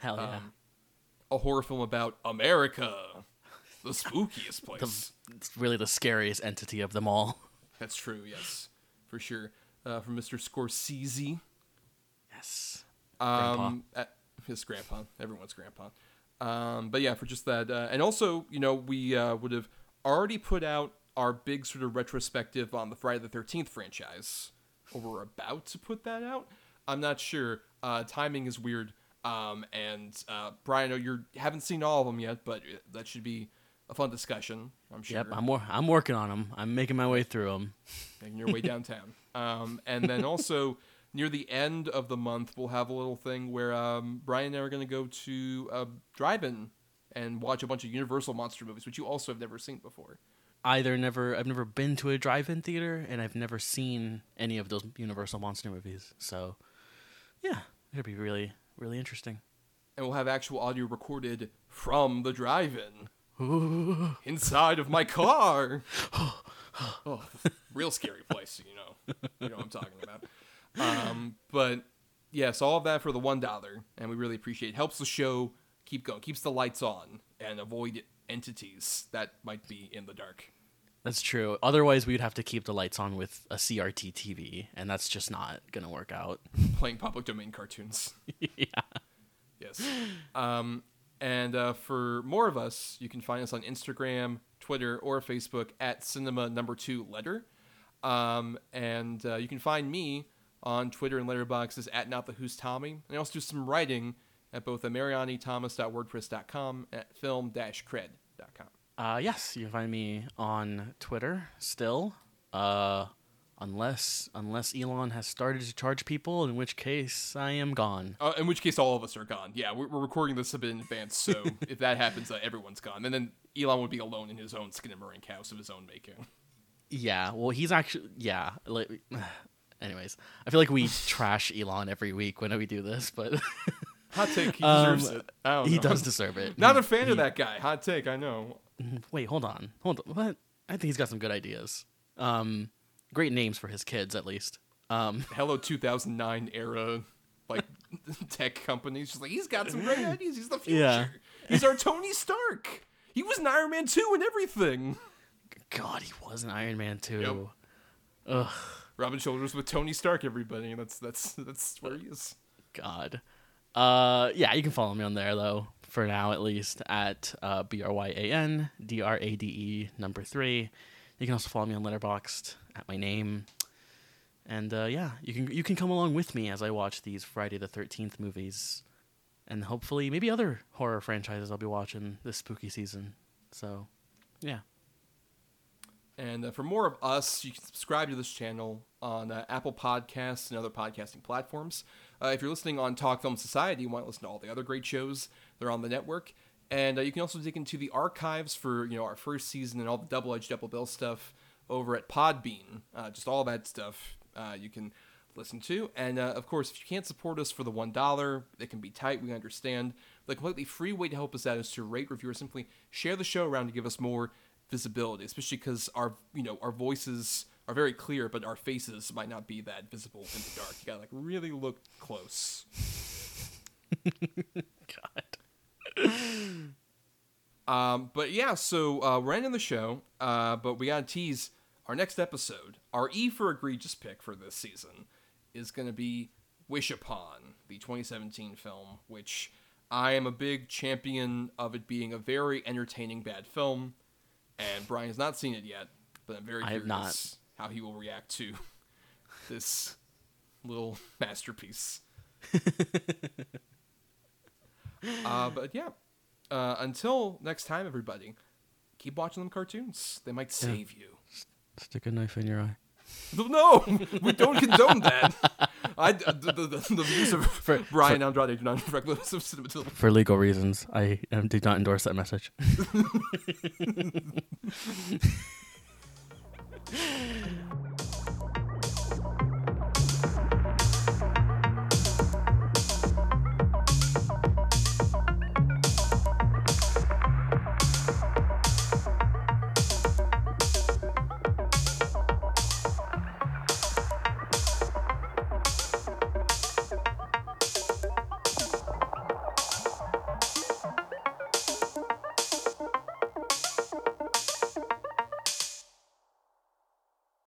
Hell yeah. Um, a horror film about America. The spookiest place. The, it's really the scariest entity of them all. That's true, yes. For sure. Uh, from Mister Scorsese. Yes. Um, grandpa. Uh, his grandpa. Everyone's grandpa. Um, but yeah, for just that. Uh, and also, you know, we uh, would have already put out our big sort of retrospective on the Friday the thirteenth franchise. Or we're about to put that out. I'm not sure. Uh, timing is weird. Um, and uh, Brian, you haven't seen all of them yet, but that should be a fun discussion, I'm sure. Yep, I'm, wor- I'm working on them. I'm making my way through them. Making your way downtown. Um, and then also, near the end of the month, we'll have a little thing where um, Brian and I are going to go to a drive-in and watch a bunch of Universal Monster movies, which you also have never seen before. Either never, I've never been to a drive-in theater, and I've never seen any of those Universal Monster movies. So, yeah, it'll be really... really interesting. And we'll have actual audio recorded from the drive-in. Ooh. Inside of my car. Oh, real scary place, you know. You know what I'm talking about. Um, but, yes, yeah, so all of that for the one dollar. And we really appreciate it. Helps the show keep going. Keeps the lights on. And avoid entities that might be in the dark. That's true. Otherwise, we'd have to keep the lights on with a C R T T V, and that's just not going to work out. Playing public domain cartoons. Yeah. Yes. Um, and uh, for more of us, you can find us on Instagram, Twitter, or Facebook at Cinema Number Two Letter. Um, and uh, you can find me on Twitter and Letterboxd at Not the Who's Tommy. And I also do some writing at both mariani thomas dot wordpress dot com and at film dash cred dot com. Uh, yes, you can find me on Twitter still, uh, unless unless Elon has started to charge people, in which case I am gone. Uh, in which case all of us are gone. Yeah, we're, we're recording this a bit in advance, so if that happens, uh, everyone's gone. And then Elon would be alone in his own Skinamarink house of his own making. Yeah, well, he's actually, yeah. Like, anyways, I feel like we trash Elon every week when we do this, but... Hot take, he deserves um, it. I don't he know. does deserve it. Not a fan he, of that guy. Hot take, I know. Wait, hold on. Hold on. What? I think he's got some good ideas. Um, great names for his kids, at least. Um, Hello two thousand nine era like tech companies. Just like, he's got some great ideas. He's the future. Yeah. He's our Tony Stark. He was in Iron Man two and everything. God, he was in Iron Man two. Yep. Ugh. Robin shoulders with Tony Stark, everybody. That's that's that's where he is. God. Uh, yeah, you can follow me on there, though. For now, at least, at uh, B R Y A N D R A D E number three. You can also follow me on Letterboxd at my name. And uh, yeah, you can you can come along with me as I watch these Friday the thirteenth movies. And hopefully maybe other horror franchises I'll be watching this spooky season. So, yeah. And uh, for more of us, you can subscribe to this channel on uh, Apple Podcasts and other podcasting platforms. Uh, if you're listening on Talk Film Society, you want to listen to all the other great shows. They're on the network. And uh, you can also dig into the archives for, you know, our first season and all the double-edged double bill stuff over at Podbean. Uh, just all that stuff uh, you can listen to. And, uh, of course, if you can't support us for the one dollar, it can be tight. We understand. The completely free way to help us out is to rate, review, or simply share the show around to give us more visibility, especially because our, you know, our voices are very clear, but our faces might not be that visible in the dark. You gotta, like, really look close. God. um but yeah so uh we're ending the show, uh but we gotta tease our next episode. Our E for egregious pick for this season is gonna be Wish Upon, the twenty seventeen film, which I am a big champion of it being a very entertaining bad film, and Brian has not seen it yet, but I'm very I curious have not. how he will react to this little masterpiece. Uh, but yeah, uh, until next time, everybody, keep watching them cartoons. They might save yeah. you. Stick a knife in your eye. No, we don't condone that. I, the, the, the views of for, Brian for, Andrade do not reflect those of cinematography. For legal reasons, I um, did not endorse that message.